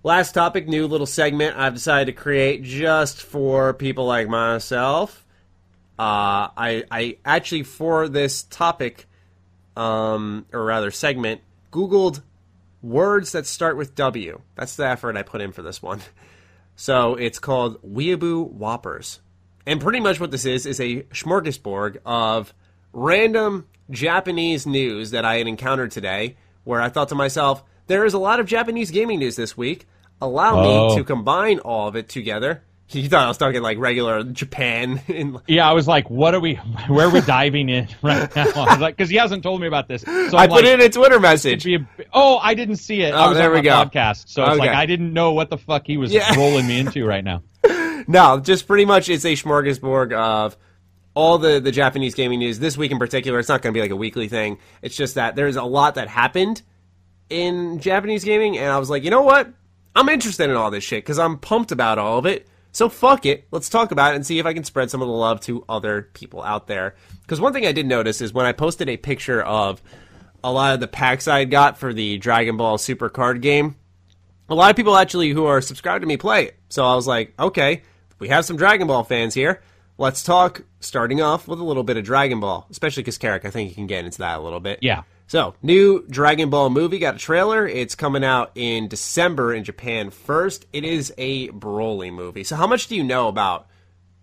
last topic, new little segment I've decided to create just for people like myself. I actually, for this topic, or rather segment, Googled words that start with W. That's the effort I put in for this one. So it's called Weeaboo Whoppers. And pretty much what this is a smorgasbord of random Japanese news that I had encountered today, where I thought to myself, there is a lot of Japanese gaming news this week. Allow me to combine all of it together. You thought I was talking like regular Japan. Yeah, I was like, where are we diving in right now? I was like, because he hasn't told me about this. So I put it in a Twitter message. I didn't see it. I was on a podcast. So it's like, I didn't know what the fuck he was rolling me into right now. No, just pretty much it's a smorgasbord of all the Japanese gaming news. This week in particular, it's not going to be like a weekly thing. It's just that there's a lot that happened in Japanese gaming. And I was like, you know what? I'm interested in all this shit because I'm pumped about all of it. So fuck it, let's talk about it and see if I can spread some of the love to other people out there. Because one thing I did notice is when I posted a picture of a lot of the packs I got for the Dragon Ball Super card game, a lot of people actually who are subscribed to me play it. So I was like, okay, we have some Dragon Ball fans here. Let's talk, starting off with a little bit of Dragon Ball, especially because, Carrick, I think you can get into that a little bit. Yeah. So, new Dragon Ball movie, got a trailer. It's coming out in December in Japan first. It is a Broly movie. So how much do you know about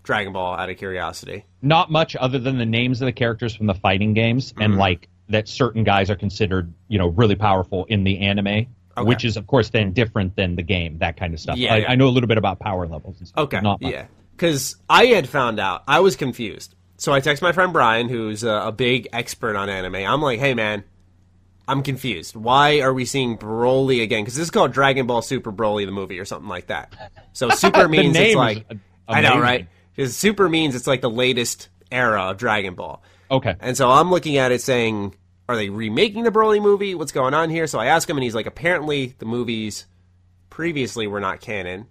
Dragon Ball, out of curiosity? Not much other than the names of the characters from the fighting games and, like, that certain guys are considered, you know, really powerful in the anime, which is, of course, then different than the game, that kind of stuff. Yeah, I know a little bit about power levels and stuff. Okay, not much. Yeah. Because I had found out, I was confused. So I text my friend Brian, who's a big expert on anime. I'm like, hey, man. I'm confused. Why are we seeing Broly again? Because this is called Dragon Ball Super Broly the movie or something like that. So Super means it's like... Amazing. I know, right? Because Super means it's like the latest era of Dragon Ball. Okay. And so I'm looking at it saying, are they remaking the Broly movie? What's going on here? So I ask him, and he's like, apparently the movies previously were not canon,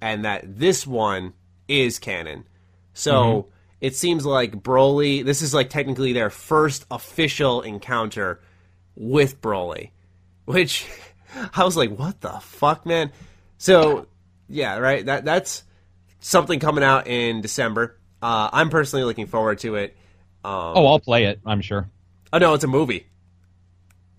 and that this one is canon. So... Mm-hmm. It seems like Broly, this is like technically their first official encounter with Broly, which I was like, what the fuck, man? So, yeah, right, that's something coming out in December. I'm personally looking forward to it. I'll play it, I'm sure. Oh, no, it's a movie.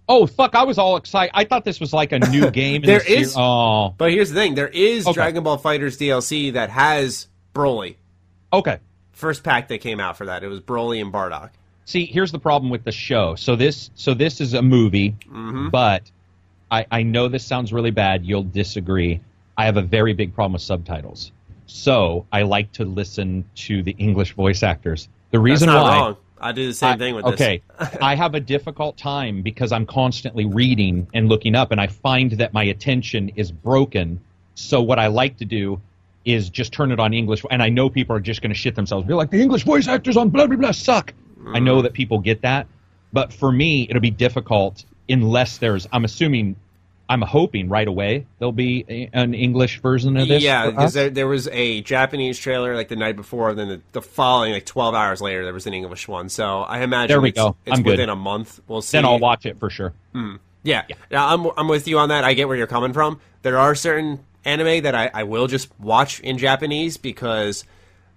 Oh, fuck, I was all excited. I thought this was like a new game. But here's the thing, there is Dragon Ball FighterZ DLC that has Broly. Okay. First pack that came out for that, it was Broly and Bardock. See, here's the problem with the show. So this is a movie, but I know this sounds really bad. You'll disagree. I have a very big problem with subtitles, so I like to listen to the English voice actors. The reason That's not why wrong. I do the same thing with this. Okay, I have a difficult time because I'm constantly reading and looking up, and I find that my attention is broken. So what I like to do is just turn it on English, and I know people are just going to shit themselves. Be like, the English voice actors on blah, blah, blah suck. I know that people get that, but for me, it'll be difficult unless there's, I'm hoping right away there'll be an English version of this. Yeah, because there was a Japanese trailer like the night before, and then the following, like 12 hours later, there was an English one. So I imagine it's within a month. We'll see. Then I'll watch it for sure. Yeah. Now, I'm with you on that. I get where you're coming from. There are certain anime that I will just watch in Japanese because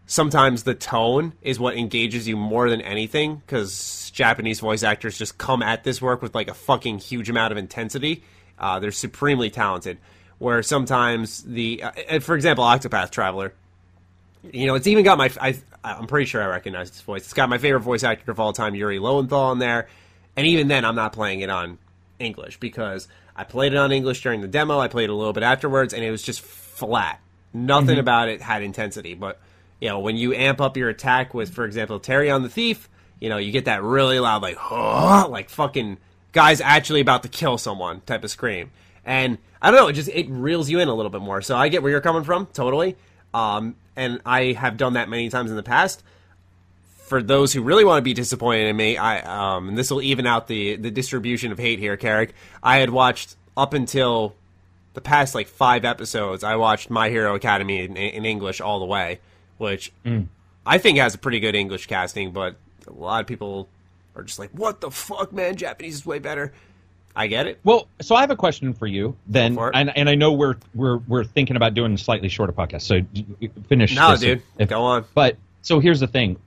sometimes the tone is what engages you more than anything, because Japanese voice actors just come at this work with like a fucking huge amount of intensity. They're supremely talented, where sometimes for example, Octopath Traveler, it's even got I'm pretty sure I recognize this voice. It's got my favorite voice actor of all time, Yuri Lowenthal, in there. And even then, I'm not playing it on English because I played it on English during the demo. I played it a little bit afterwards, and it was just flat. Nothing about it had intensity. But, when you amp up your attack with, for example, Tyrion the Thief, you get that really loud, like, oh, like fucking guy's actually about to kill someone type of scream. And, I don't know, it reels you in a little bit more. So I get where you're coming from, totally. And I have done that many times in the past. For those who really want to be disappointed in me, and this will even out the distribution of hate here, Carrick, I had watched up until the past, 5 episodes, I watched My Hero Academia in English all the way, which I think has a pretty good English casting, but a lot of people are just like, what the fuck, man, Japanese is way better. I get it. Well, so I have a question for you, then, and I know we're thinking about doing a slightly shorter podcast, so finish this. No, dude, go on. But... So here's the thing.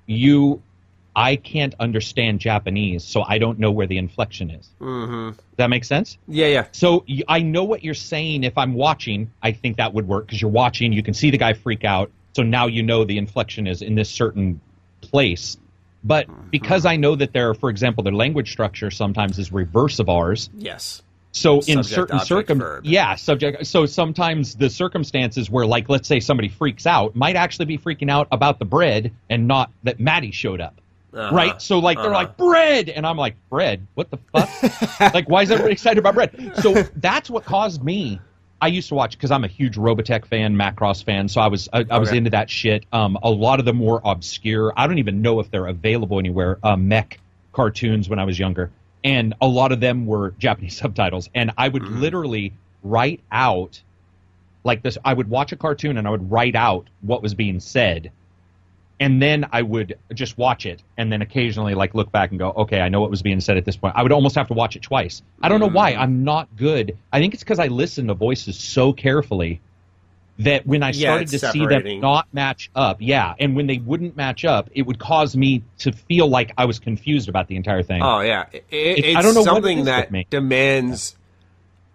I can't understand Japanese, so I don't know where the inflection is. Does that make sense? Yeah. So I know what you're saying. If I'm watching, I think that would work because you're watching. You can see the guy freak out. So now you know the inflection is in this certain place. But because I know that for example, their language structure sometimes is reverse of ours. Yes. So in certain circumstances, so sometimes the circumstances where, let's say somebody freaks out, might actually be freaking out about the bread and not that Maddie showed up, right? So they're like, bread, and I'm like, bread? What the fuck? Why is everybody excited about bread? So that's what caused me. I used to watch because I'm a huge Robotech fan, Macross fan, so I was into that shit. A lot of the more obscure, I don't even know if they're available anywhere. Mech cartoons when I was younger. And a lot of them were Japanese subtitles. And I would literally write out like this. I would watch a cartoon and I would write out what was being said. And then I would just watch it. And then occasionally look back and go, okay, I know what was being said at this point. I would almost have to watch it twice. I don't know why. I'm not good. I think it's because I listen to voices so carefully that when I started to see them not match up. Yeah. And when they wouldn't match up, it would cause me to feel like I was confused about the entire thing. Oh, yeah. It's I don't know something that demands,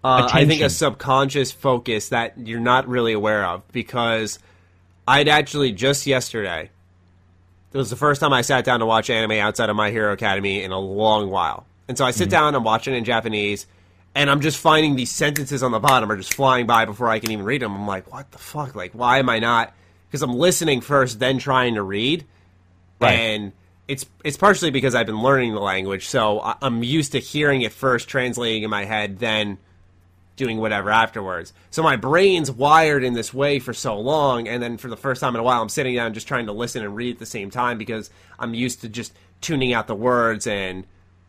I think, a subconscious focus that you're not really aware of, because I'd actually just yesterday, it was the first time I sat down to watch anime outside of My Hero Academy in a long while. And so I sit down, I'm watching it in Japanese, and I'm just finding these sentences on the bottom are just flying by before I can even read them. I'm like, what the fuck? Why am I not? Because I'm listening first, then trying to read. Right. And it's partially because I've been learning the language, so I'm used to hearing it first, translating in my head, then doing whatever afterwards. So my brain's wired in this way for so long, and then for the first time in a while, I'm sitting down just trying to listen and read at the same time because I'm used to just tuning out the words and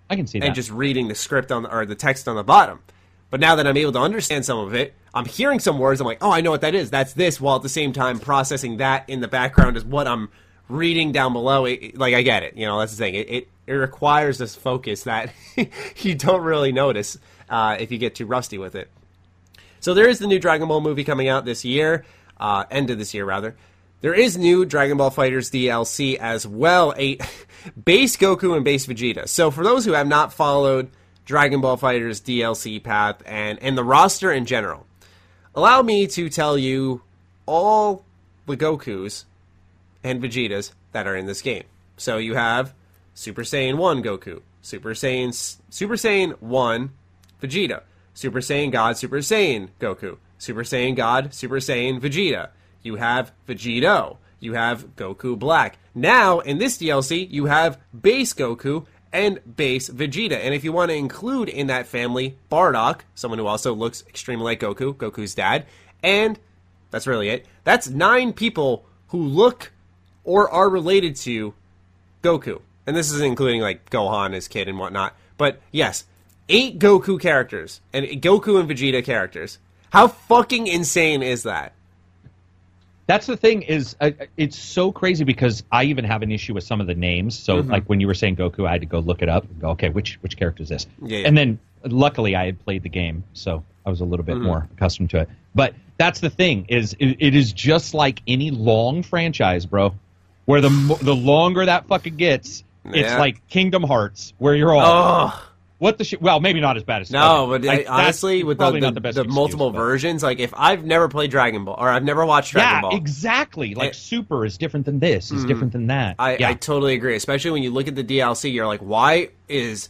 I can see that. And just reading the script on or the text on the bottom. But now that I'm able to understand some of it, I'm hearing some words. I'm like, oh, I know what that is. That's this. While at the same time processing that in the background is what I'm reading down below. Like, I get it. You know, that's the thing. It requires this focus that you don't really notice if you get too rusty with it. So there is the new Dragon Ball movie coming out this year, end of this year, rather. There is new Dragon Ball FighterZ DLC as well, a base Goku and base Vegeta. So for those who have not followed Dragon Ball FighterZ DLC path and the roster in general, allow me to tell you all the Gokus and Vegetas that are in this game. So you have Super Saiyan 1 Goku, Super Saiyan 1 Vegeta, Super Saiyan God, Super Saiyan Goku, Super Saiyan God, Super Saiyan Vegeta. You have Vegito. You have Goku Black. Now, in this DLC, you have base Goku and base Vegeta. And if you want to include in that family Bardock, someone who also looks extremely like Goku, Goku's dad, and that's really it. That's 9 people who look or are related to Goku. And this is including, like, Gohan, his kid, and whatnot. But, yes, 8 Goku characters, and Goku and Vegeta characters. How fucking insane is that? That's the thing is, it's so crazy because I even have an issue with some of the names. So, like, when you were saying Goku, I had to go look it up and go, okay, which character is this? Yeah, yeah. And then, luckily, I had played the game, so I was a little bit more accustomed to it. But that's the thing is, it is just like any long franchise, bro, where the longer that fucking gets, it's like Kingdom Hearts, where you're all... Oh. What the shit? Well, maybe not as bad as... No, but like, honestly, with the multiple versions, like, if I've never played Dragon Ball, or I've never watched Dragon Ball... Yeah, exactly. Like, Super is different than this, is different than that. I totally agree, especially when you look at the DLC, you're like, why is...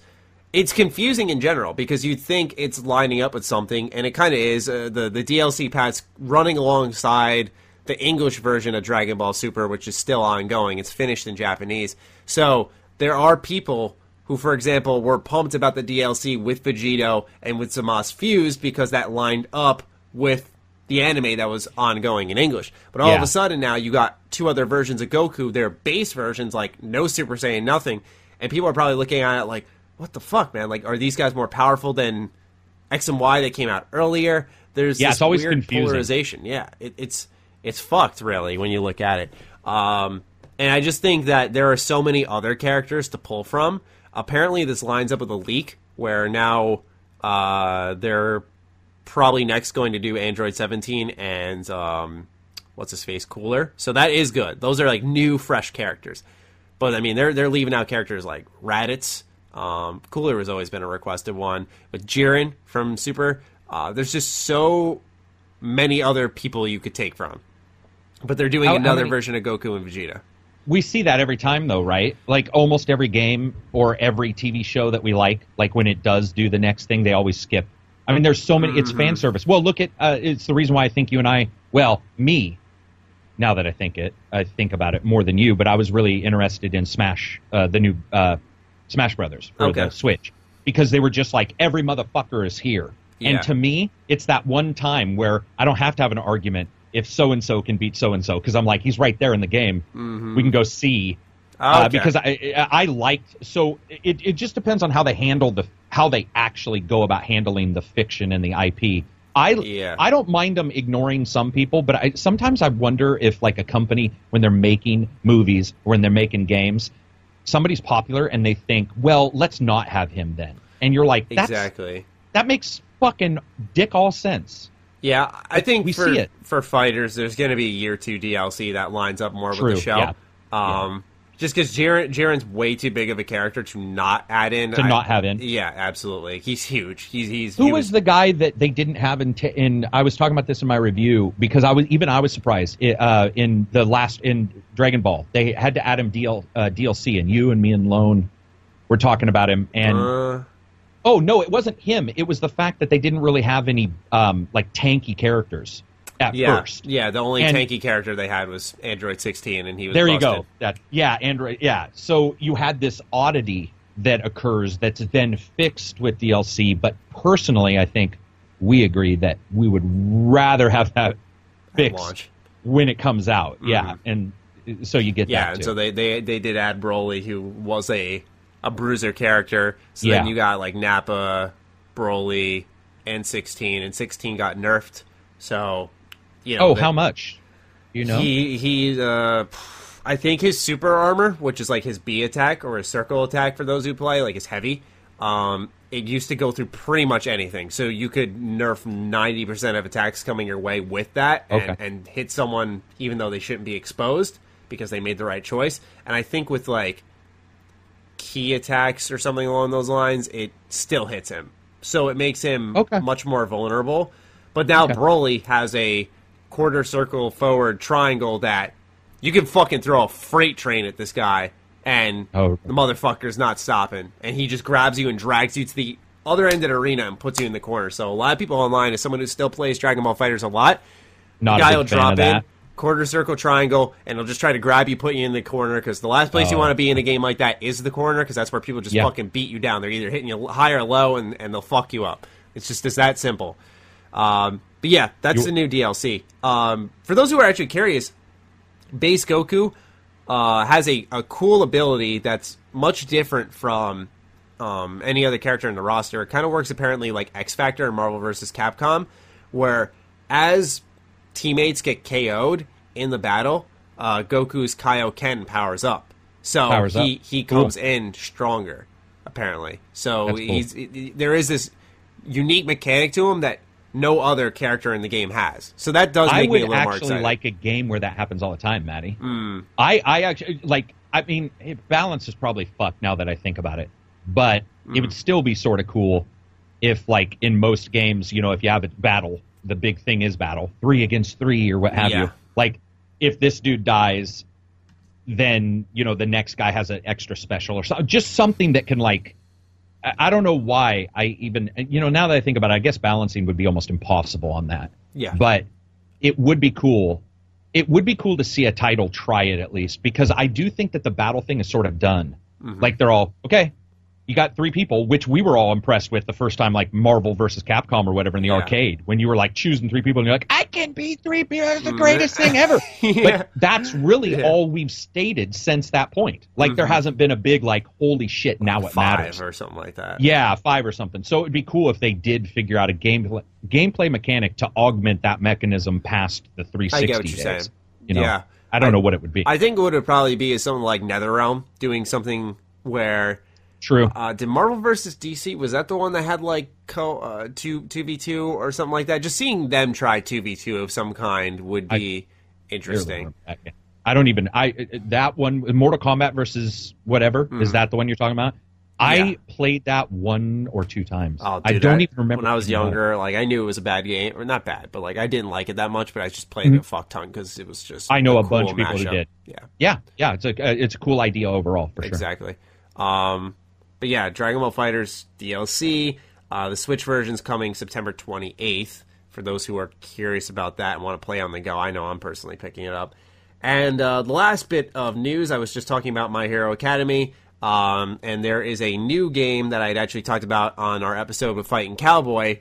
It's confusing in general, because you think it's lining up with something, and it kind of is. The DLC pack's running alongside the English version of Dragon Ball Super, which is still ongoing. It's finished in Japanese. So, there are people... who, for example, were pumped about the DLC with Vegito and with Samas Fuse because that lined up with the anime that was ongoing in English. But all of a sudden now you got 2 other versions of Goku. They're base versions, like no Super Saiyan, nothing. And people are probably looking at it like, what the fuck, man? Like, are these guys more powerful than X and Y that came out earlier? There's this it's always weird confusing. Polarization. Yeah, it's fucked, really, when you look at it. And I just think that there are so many other characters to pull from. Apparently, this lines up with a leak where now they're probably next going to do Android 17 and what's-his-face, Cooler. So that is good. Those are, like, new, fresh characters. But, I mean, they're leaving out characters like Raditz. Cooler has always been a requested one. But Jiren from Super. There's just so many other people you could take from. But they're doing another version of Goku and Vegeta. We see that every time, though, right? Like, almost every game or every TV show that we like when it does do the next thing, they always skip. I mean, there's so many... It's fan service. Well, look at... it's the reason why I think you and I... Well, me, now that I think about it more than you, but I was really interested in Smash, the new Smash Brothers for the Switch. Because they were just like, every motherfucker is here. Yeah. And to me, it's that one time where I don't have to have an argument if so-and-so can beat so-and-so, because I'm like, he's right there in the game. We can go see. Because I liked... So it just depends on how they handle how they actually go about handling the fiction and the IP. I don't mind them ignoring some people, but sometimes I wonder if, like, a company, when they're making movies or when they're making games, somebody's popular and they think, well, let's not have him then. And you're like, that makes fucking dick all sense. Yeah, I think for fighters, there's going to be a year 2 DLC that lines up more with the show. Yeah. Just because Jiren's way too big of a character to not add in. To not have in. Yeah, absolutely. He's huge. Who was the guy that they didn't have in I was talking about this in my review, because I was surprised. In Dragon Ball, they had to add him DLC, and you and me and Lone were talking about him, and... Oh, no, it wasn't him. It was the fact that they didn't really have any, like, tanky characters. at first. Yeah, the only tanky character they had was Android 16, and he was busted. Android. So you had this oddity that occurs that's then fixed with DLC, but personally I think we agree that we would rather have that fixed when it comes out. Mm-hmm. Yeah, and so you get that too. And so they did add Broly, who was a bruiser character, so then you got like Nappa, Broly, and 16, and 16 got nerfed. So, you know. Oh, how much? You know? He I think his super armor, which is like his B attack or his circle attack for those who play, like his heavy, it used to go through pretty much anything. So you could nerf 90% of attacks coming your way with that and hit someone even though they shouldn't be exposed because they made the right choice. And I think with like key attacks or something along those lines, it still hits him. So it makes him much more vulnerable. But now Broly has a quarter circle forward triangle that you can fucking throw a freight train at this guy and the motherfucker's not stopping. And he just grabs you and drags you to the other end of the arena and puts you in the corner. So a lot of people online, as someone who still plays Dragon Ball FighterZ a lot, the guy will drop in, quarter circle triangle, and he'll just try to grab you, put you in the corner, because the last place you want to be in a game like that is the corner, because that's where people just fucking beat you down. They're either hitting you high or low, and they'll fuck you up. It's that simple. But yeah, that's the new DLC. For those who are actually curious, Base Goku has a cool ability that's much different from any other character in the roster. It kind of works apparently like X-Factor in Marvel vs. Capcom, where as teammates get KO'd in the battle, Goku's Kaioken powers up. So he comes in stronger, apparently. So there is this unique mechanic to him that no other character in the game has. So that does make me a little more excited. I would actually like a game where that happens all the time, Matty. Mm. I actually, balance is probably fucked now that I think about it. But it would still be sort of cool if, like, in most games, you know, if you have a battle, the big thing is battle. 3 against 3 or what have you. Like, if this dude dies, then, you know, the next guy has an extra special or something. Just something that can, like... I don't know why I even, you know, now that I think about it, I guess balancing would be almost impossible on that. Yeah. But it would be cool. It would be cool to see a title try it at least, because I do think that the battle thing is sort of done. Mm-hmm. Like they're all, you got 3 people, which we were all impressed with the first time, like Marvel versus Capcom or whatever in the arcade, when you were like choosing 3 people and you're like, I can beat 3 people, it's the greatest thing ever. But that's really all we've stated since that point. Like there hasn't been a big like, holy shit, now it matters. 5 or something like that. Yeah, 5 or something. So it would be cool if they did figure out a gameplay mechanic to augment that mechanism past the 360 I get what you're saying. You know? Yeah. I don't know what it would be. I think what it would probably be is something like NetherRealm doing something where... True. Did Marvel vs. DC, was that the one that had like 2v2 or something like that? Just seeing them try 2v2 of some kind would be interesting. I don't even... that one, Mortal Kombat versus whatever, is that the one you're talking about? Yeah. I played that 1 or 2 times. Oh, dude, I don't even remember. When I was younger, like I knew it was a bad game. Or not bad, but like I didn't like it that much, but I just played it a fuck ton because it was just I know a bunch of people who did. Yeah. Yeah, it's a cool idea overall, for sure. Exactly. But yeah, Dragon Ball FighterZ DLC, the Switch version's coming September 28th, for those who are curious about that and want to play on the go. I know I'm personally picking it up. And the last bit of news, I was just talking about My Hero Academy, and there is a new game that I'd actually talked about on our episode with Fightin' Cowboy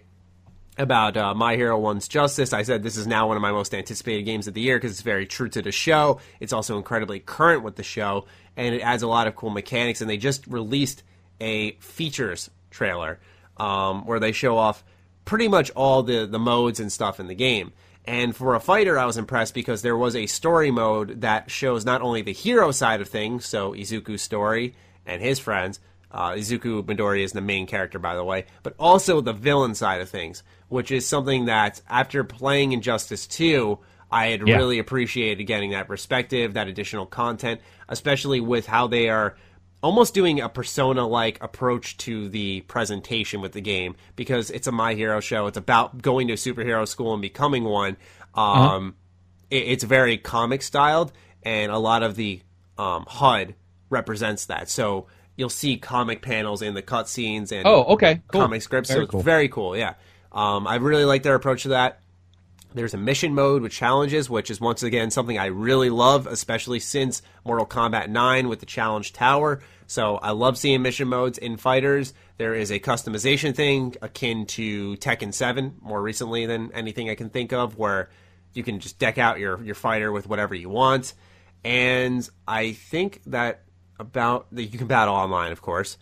about My Hero 1's Justice. I said this is now one of my most anticipated games of the year because it's very true to the show. It's also incredibly current with the show, and it adds a lot of cool mechanics, and they just released a features trailer where they show off pretty much all the modes and stuff in the game. And for a fighter, I was impressed because there was a story mode that shows not only the hero side of things, so Izuku's story and his friends, Izuku Midoriya is the main character, by the way, but also the villain side of things, which is something that after playing Injustice 2, I had really appreciated getting that perspective, that additional content, especially with how they are almost doing a Persona-like approach to the presentation with the game, because it's a My Hero show. It's about going to a superhero school and becoming one. It's very comic-styled, and a lot of the HUD represents that. So you'll see comic panels in the cutscenes and cool. Comic scripts. Very cool. It's very cool, yeah. I really like their approach to that. There's a mission mode with challenges, which is once again something I really love, especially since Mortal Kombat 9 with the Challenge Tower. So I love seeing mission modes in fighters. There is a customization thing akin to Tekken 7, more recently than anything I can think of, where you can just deck out your fighter with whatever you want. And I think that about... You can battle online, of course.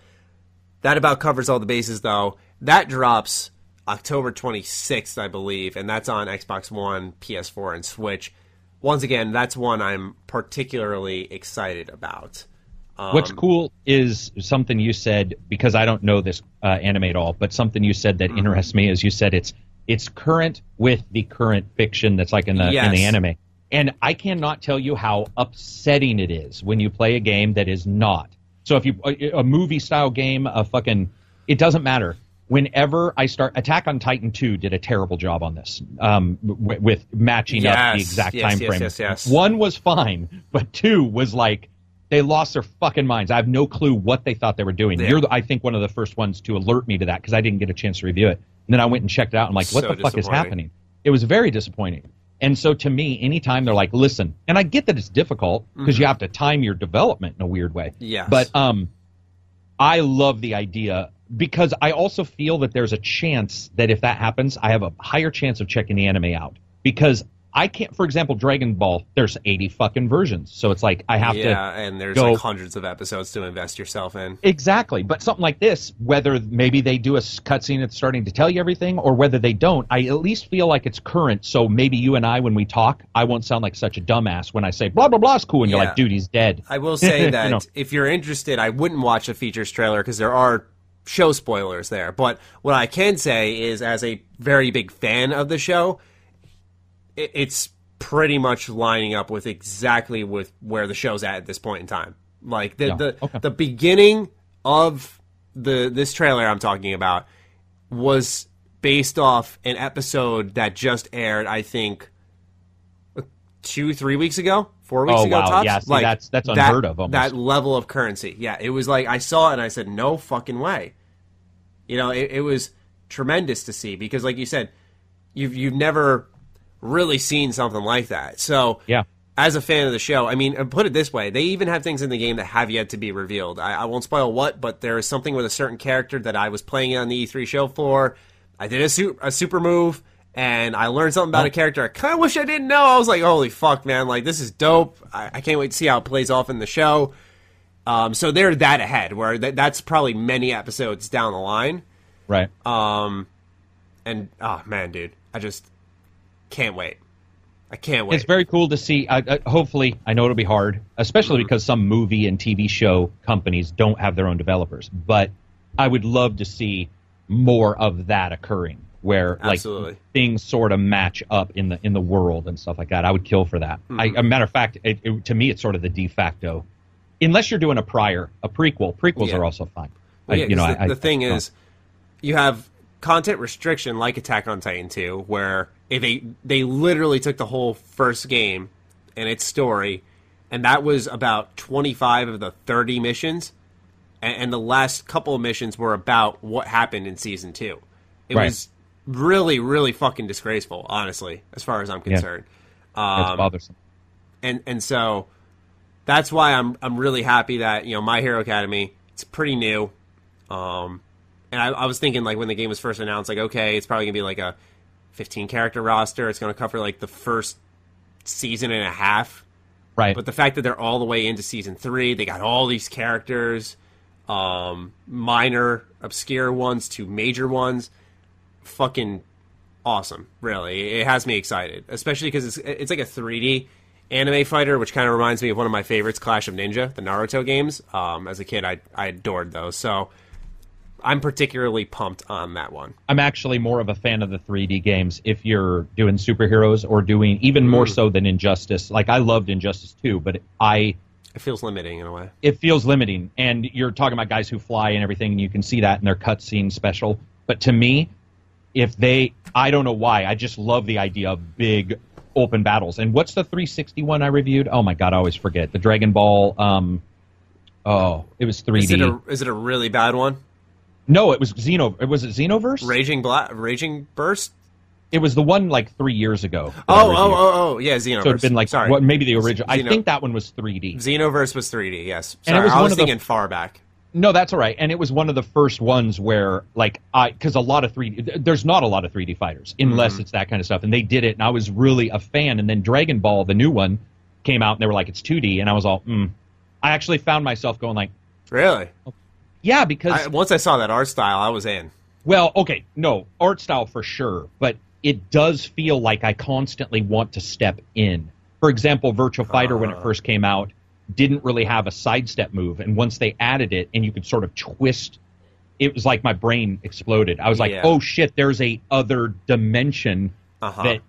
That about covers all the bases, though. That drops October 26th, I believe, and that's on Xbox One, PS4, and Switch. Once again, that's one I'm particularly excited about. What's cool is something you said, because I don't know this anime at all, but something you said that interests me is you said it's current with the current fiction that's like in the anime. And I cannot tell you how upsetting it is when you play a game that is not. So if you a movie-style game, it doesn't matter. Whenever I start, Attack on Titan 2 did a terrible job on this with matching up the exact time frame. Yes. One was fine, but two was like, they lost their fucking minds. I have no clue what they thought they were doing. Yeah. You're, I think, one of the first ones to alert me to that because I didn't get a chance to review it. And then I went and checked it out. I'm like, what the fuck is happening? It was very disappointing. And so to me, anytime they're like, listen, and I get that it's difficult because you have to time your development in a weird way. Yes. But I love the idea because I also feel that there's a chance that if that happens, I have a higher chance of checking the anime out because I can't, for example, Dragon Ball, there's 80 fucking versions. So it's like I have to and there's like hundreds of episodes to invest yourself in. Exactly. But something like this, whether maybe they do a cutscene that's starting to tell you everything or whether they don't, I at least feel like it's current. So maybe you and I, when we talk, I won't sound like such a dumbass when I say, blah, blah, blah is cool. And you're like, dude, he's dead. I will say that if you're interested, I wouldn't watch the features trailer because there are show spoilers there. But what I can say is as a very big fan of the show, it's pretty much lining up with exactly with where the show's at this point in time. Like the beginning of this trailer I'm talking about was based off an episode that just aired, I think, 4 weeks ago tops. Yeah, see, like, that's unheard of almost. That level of currency. Yeah, it was like I saw it and I said, no fucking way. You know, it was tremendous to see because, like you said, you've never really seen something like that. So as a fan of the show, I mean, put it this way, they even have things in the game that have yet to be revealed. I won't spoil what, but there is something with a certain character that I was playing on the E3 show floor. I did a super move, and I learned something about a character I kind of wish I didn't know. I was like, holy fuck, man, like, this is dope. I can't wait to see how it plays off in the show. So they're that ahead, where that's probably many episodes down the line. Right. And, oh, man, dude, I just... I can't wait. It's very cool to see. Hopefully, I know it'll be hard, especially because some movie and TV show companies don't have their own developers. But I would love to see more of that occurring, where like things sort of match up in the world and stuff like that. I would kill for that. A matter of fact, to me, it's sort of the de facto, unless you're doing a prequel. Prequels are also fine. Well, yeah, the thing is, you have content restriction like Attack on Titan 2, where they literally took the whole first game and its story, and that was about 25 of the 30 missions, and the last couple of missions were about what happened in Season 2. It was really, really fucking disgraceful, honestly, as far as I'm concerned. Yeah. That's bothersome. And so that's why I'm really happy that, you know, My Hero Academy, it's pretty new. And I was thinking, like, when the game was first announced, like, okay, it's probably going to be like a 15-character roster. It's going to cover, like, the first season and a half. Right. But the fact that they're all the way into Season 3, they got all these characters, minor, obscure ones to major ones, fucking awesome, really. It has me excited, especially because it's like a 3D anime fighter, which kind of reminds me of one of my favorites, Clash of Ninja, the Naruto games. As a kid, I adored those, so... I'm particularly pumped on that one. I'm actually more of a fan of the 3D games if you're doing superheroes or doing even more so than Injustice. Like, I loved Injustice 2, but it feels limiting in a way. It feels limiting, and you're talking about guys who fly and everything, and you can see that in their cutscene special. But to me, I don't know why, I just love the idea of big open battles. And what's the 360 one I reviewed? Oh my god, I always forget. The Dragon Ball, it was 3D. Is it a really bad one? No, it was Xenoverse. Raging Burst? It was the one like 3 years ago. Oh, yeah, Xenoverse. So it'd been like maybe the original. I think that one was 3D. Xenoverse was 3D, yes. Sorry, and it was I was thinking far back. No, that's all right. And it was one of the first ones where, like, because a lot of 3D, there's not a lot of 3D fighters, unless it's that kind of stuff. And they did it, and I was really a fan. And then Dragon Ball, the new one, came out, and they were like, it's 2D. And I was all, I actually found myself going like... Really? Oh. Yeah, because... once I saw that art style, I was in. Well, okay, no, art style for sure, but it does feel like I constantly want to step in. For example, Virtua Fighter, when it first came out, didn't really have a sidestep move, and once they added it and you could sort of twist, it was like my brain exploded. I was like, oh shit, there's a other dimension that,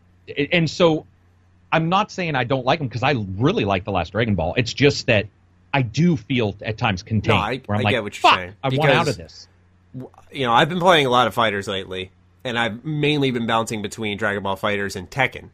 and so I'm not saying I don't like them, because I really like The Last Dragon Ball. It's just that I do feel at times contained. No, where I'm like, get what you're saying. I want out of this. You know, I've been playing a lot of fighters lately, and I've mainly been bouncing between Dragon Ball FighterZ and Tekken.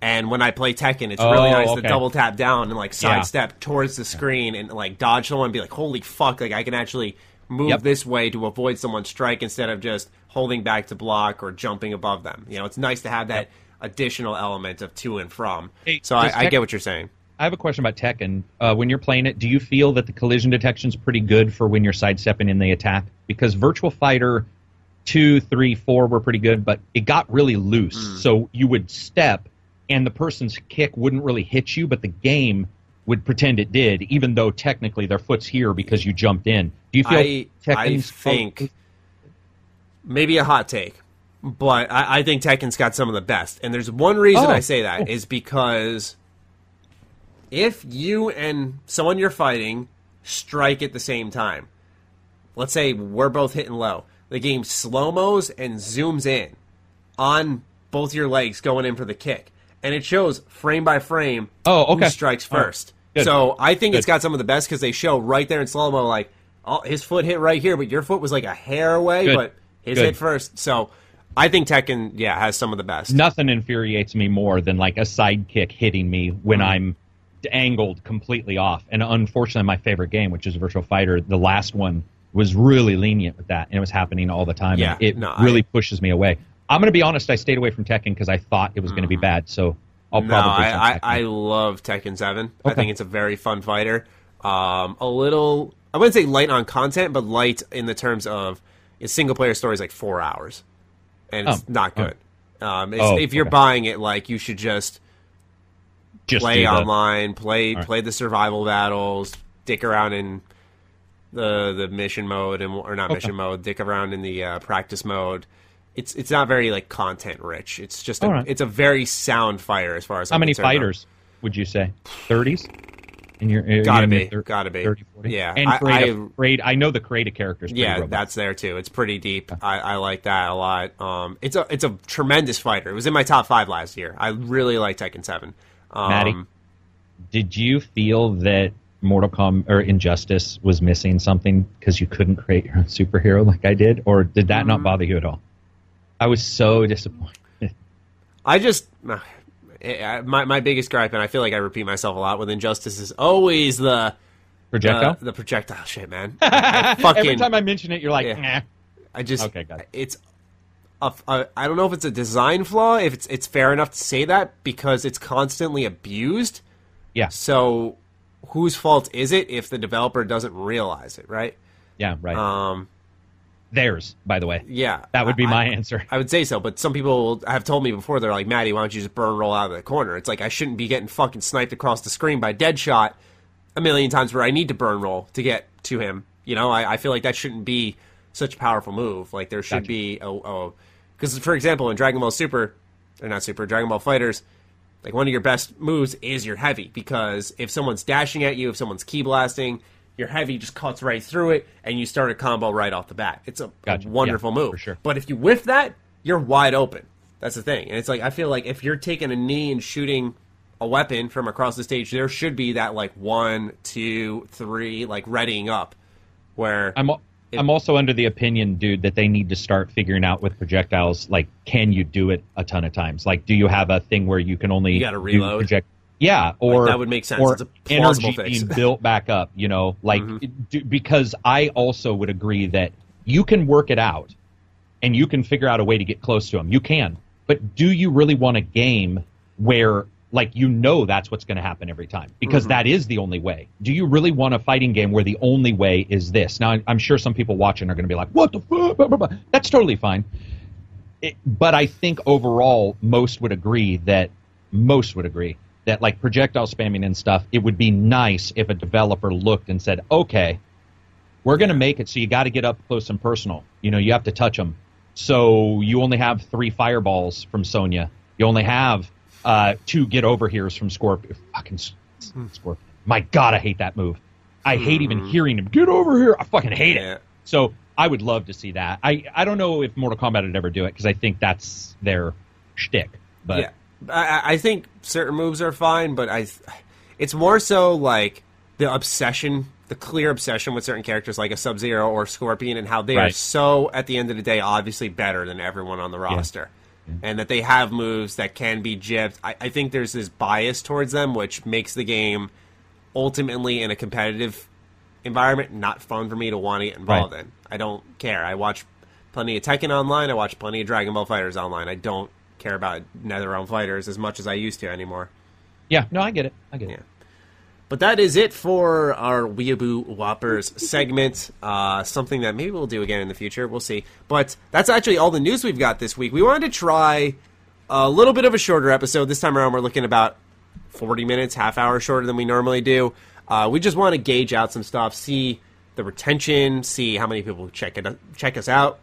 And when I play Tekken, it's really nice to double tap down and like sidestep towards the screen and like dodge someone and be like, holy fuck, like I can actually move this way to avoid someone's strike instead of just holding back to block or jumping above them. You know, it's nice to have that additional element of to and from. Hey, so I get what you're saying. I have a question about Tekken. When you're playing it, do you feel that the collision detection is pretty good for when you're sidestepping in the attack? Because Virtua Fighter 2, 3, 4 were pretty good, but it got really loose. So you would step, and the person's kick wouldn't really hit you, but the game would pretend it did, even though technically their foot's here because you jumped in. Do you feel Tekken's... I think... Maybe a hot take, but I think Tekken's got some of the best. And there's one reason I say that is because... if you and someone you're fighting strike at the same time, let's say we're both hitting low, the game slow-mos and zooms in on both your legs going in for the kick. And it shows frame by frame who strikes first. Right. So I think it's got some of the best because they show right there in slow-mo, like, oh, his foot hit right here, but your foot was like a hair away, but his hit first. So... I think Tekken, has some of the best. Nothing infuriates me more than like a sidekick hitting me when I'm angled completely off. And unfortunately, my favorite game, which is Virtua Fighter, the last one, was really lenient with that, and it was happening all the time. Yeah, it really pushes me away. I'm going to be honest, I stayed away from Tekken because I thought it was going to be bad, so I'll probably... I love Tekken 7. Okay. I think it's a very fun fighter. A little... I wouldn't say light on content, but light in the terms of single-player story is like 4 hours. And it's not good. If you're buying it, like, you should just play online, play the survival battles, dick around in the mission mode, mission mode, dick around in the practice mode. It's not very, like, content-rich. It's just it's a very sound fighter as far as I'm concerned. How many fighters would you say? 30s? Gotta be. 30, 40? Yeah. And I know the Krayta characters. Yeah, robust. That's there too. It's pretty deep. Yeah. I like that a lot. It's a tremendous fighter. It was in my top 5 last year. I really like Tekken 7. Matty, did you feel that Mortal Kombat or Injustice was missing something because you couldn't create your own superhero like I did, or did that not bother you at all? I was so disappointed. I just. My biggest gripe, and I feel like I repeat myself a lot with Injustice, is always the projectile. The projectile shit, man. Every time I mention it, you're like, nah. I just got it. It's. I don't know if it's a design flaw. If it's fair enough to say that because it's constantly abused. Yeah. So whose fault is it if the developer doesn't realize it? Right. Yeah. Right. Theirs, by the way. Yeah. That would be my answer. I would say so, but some people have told me before, they're like, Matty, why don't you just burn roll out of the corner? It's like, I shouldn't be getting fucking sniped across the screen by Deadshot a million times where I need to burn roll to get to him. You know, I feel like that shouldn't be such a powerful move. Like, there should be because, for example, in Dragon Ball Super, or not Super, Dragon Ball FighterZ, like, one of your best moves is your heavy, because if someone's dashing at you, if someone's key blasting... your heavy just cuts right through it, and you start a combo right off the bat. It's a wonderful move. For sure. But if you whiff that, you're wide open. That's the thing. And it's like, I feel like if you're taking a knee and shooting a weapon from across the stage, there should be that, like, 1, 2, 3, like, readying up. Where I'm also under the opinion, dude, that they need to start figuring out with projectiles, like, can you do it a ton of times? Like, do you have a thing where you can only... you got to reload. Yeah, or like that would make sense. Or it's a plausible energy fix. Being built back up, you know, like because I also would agree that you can work it out, and you can figure out a way to get close to him. You can, But do you really want a game where, like, you know that's what's going to happen every time? Because that is the only way. Do you really want a fighting game where the only way is this? Now, I'm sure some people watching are going to be like, what the fuck? Blah, blah, blah. That's totally fine. But I think overall most would agree that, like, projectile spamming and stuff, it would be nice if a developer looked and said, okay, we're going to make it so you got to get up close and personal. You know, you have to touch them. So you only have 3 fireballs from Sonya. You only have 2 get over here's from Scorpion. Fucking Scorpion. My God, I hate that move. I hate even hearing him. Get over here. I fucking hate it. So I would love to see that. I don't know if Mortal Kombat would ever do it because I think that's their shtick. But yeah. I think certain moves are fine, but it's more so like the obsession, the clear obsession with certain characters like a Sub-Zero or Scorpion and how they are so, at the end of the day, obviously better than everyone on the roster. Yeah. And that they have moves that can be gypped. I think there's this bias towards them, which makes the game ultimately in a competitive environment not fun for me to want to get involved in. I don't care. I watch plenty of Tekken online. I watch plenty of Dragon Ball FighterZ online. I don't care about NetherRealm fighters as much as I used to anymore. Yeah, no, I get it. But that is it for our Weeaboo Whoppers segment, something that maybe we'll do again in the future. We'll see. But that's actually all the news we've got this week. We wanted to try a little bit of a shorter episode. This time around, we're looking about 40 minutes, half hour shorter than we normally do. We just want to gauge out some stuff, see the retention, see how many people check us out,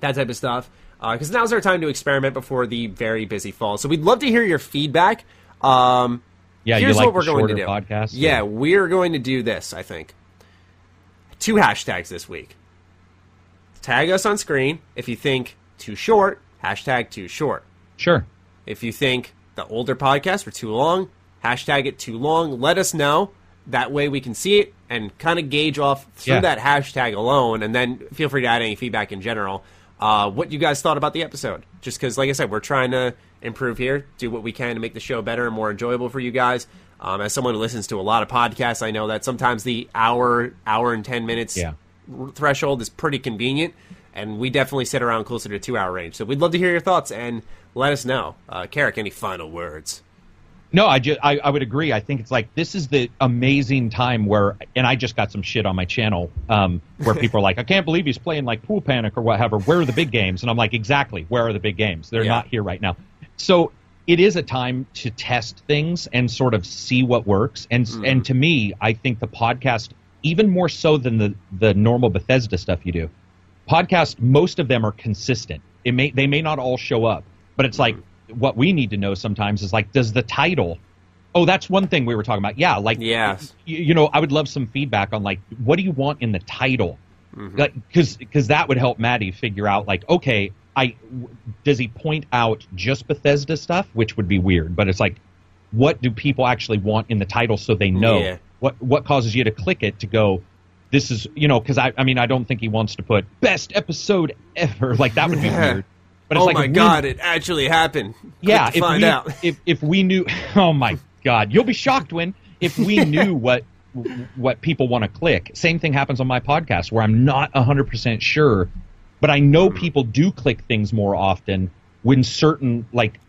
that type of stuff. Because now's our time to experiment before the very busy fall. So we'd love to hear your feedback. Yeah, here's what we're going to do. Podcast, yeah, we're going to do this, I think. 2 hashtags this week. Tag us on screen. If you think too short, hashtag too short. Sure. If you think the older podcasts were too long, hashtag it too long. Let us know. That way we can see it and kind of gauge off through that hashtag alone. And then feel free to add any feedback in general. What you guys thought about the episode. Just because, like I said, we're trying to improve here, do what we can to make the show better and more enjoyable for you guys. As someone who listens to a lot of podcasts, I know that sometimes the hour and 10 minutes threshold is pretty convenient, and we definitely sit around closer to 2-hour range. So we'd love to hear your thoughts, and let us know. Carrick, any final words? No, I would agree. I think it's like, this is the amazing time where, and I just got some shit on my channel where people are like, I can't believe he's playing like Pool Panic or whatever. Where are the big games? And I'm like, exactly. Where are the big games? They're not here right now. So it is a time to test things and sort of see what works. And and to me, I think the podcast, even more so than the normal Bethesda stuff you do, podcasts, most of them are consistent. They may not all show up, but it's like, what we need to know sometimes is like, does the title, oh, that's one thing we were talking about. Yeah. Like, you know, I would love some feedback on like, what do you want in the title? Because that would help Matty figure out like, okay, does he point out just Bethesda stuff, which would be weird, but it's like, what do people actually want in the title? So they know what causes you to click it to go, this is, you know, because I mean, I don't think he wants to put best episode ever. Like that would be weird. But it's God, it actually happened. Yeah, find out. If we knew, oh my God, you'll be shocked when, if we knew what people want to click. Same thing happens on my podcast where I'm not 100% sure, but I know people do click things more often when certain like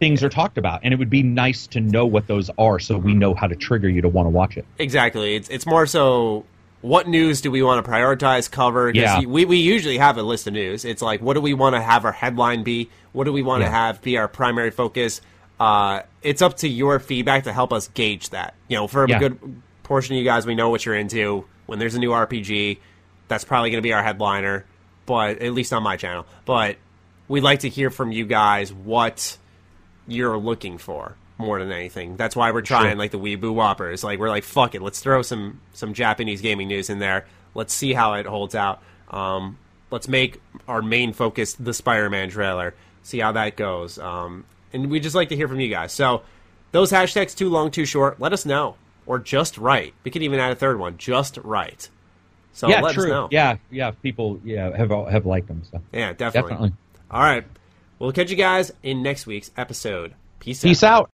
things are talked about. And it would be nice to know what those are so we know how to trigger you to want to watch it. Exactly. It's more so, what news do we want to prioritize, cover? Yeah. We usually have a list of news. It's like, what do we want to have our headline be? What do we want to have be our primary focus? It's up to your feedback to help us gauge that. You know, for a good portion of you guys, we know what you're into. When there's a new RPG, that's probably going to be our headliner, but at least on my channel. But we'd like to hear from you guys what you're looking for. More than anything, that's why we're trying like the Weeaboo Whoppers. Like we're like, fuck it, let's throw some Japanese gaming news in there. Let's see how it holds out. Let's make our main focus the Spider-Man trailer. See how that goes. And we just like to hear from you guys. So those hashtags too long, too short. Let us know, or just right. We could even add a third one, just right. So yeah, let us know. Yeah. People have liked them. So yeah, definitely. All right, we'll catch you guys in next week's episode. Peace out.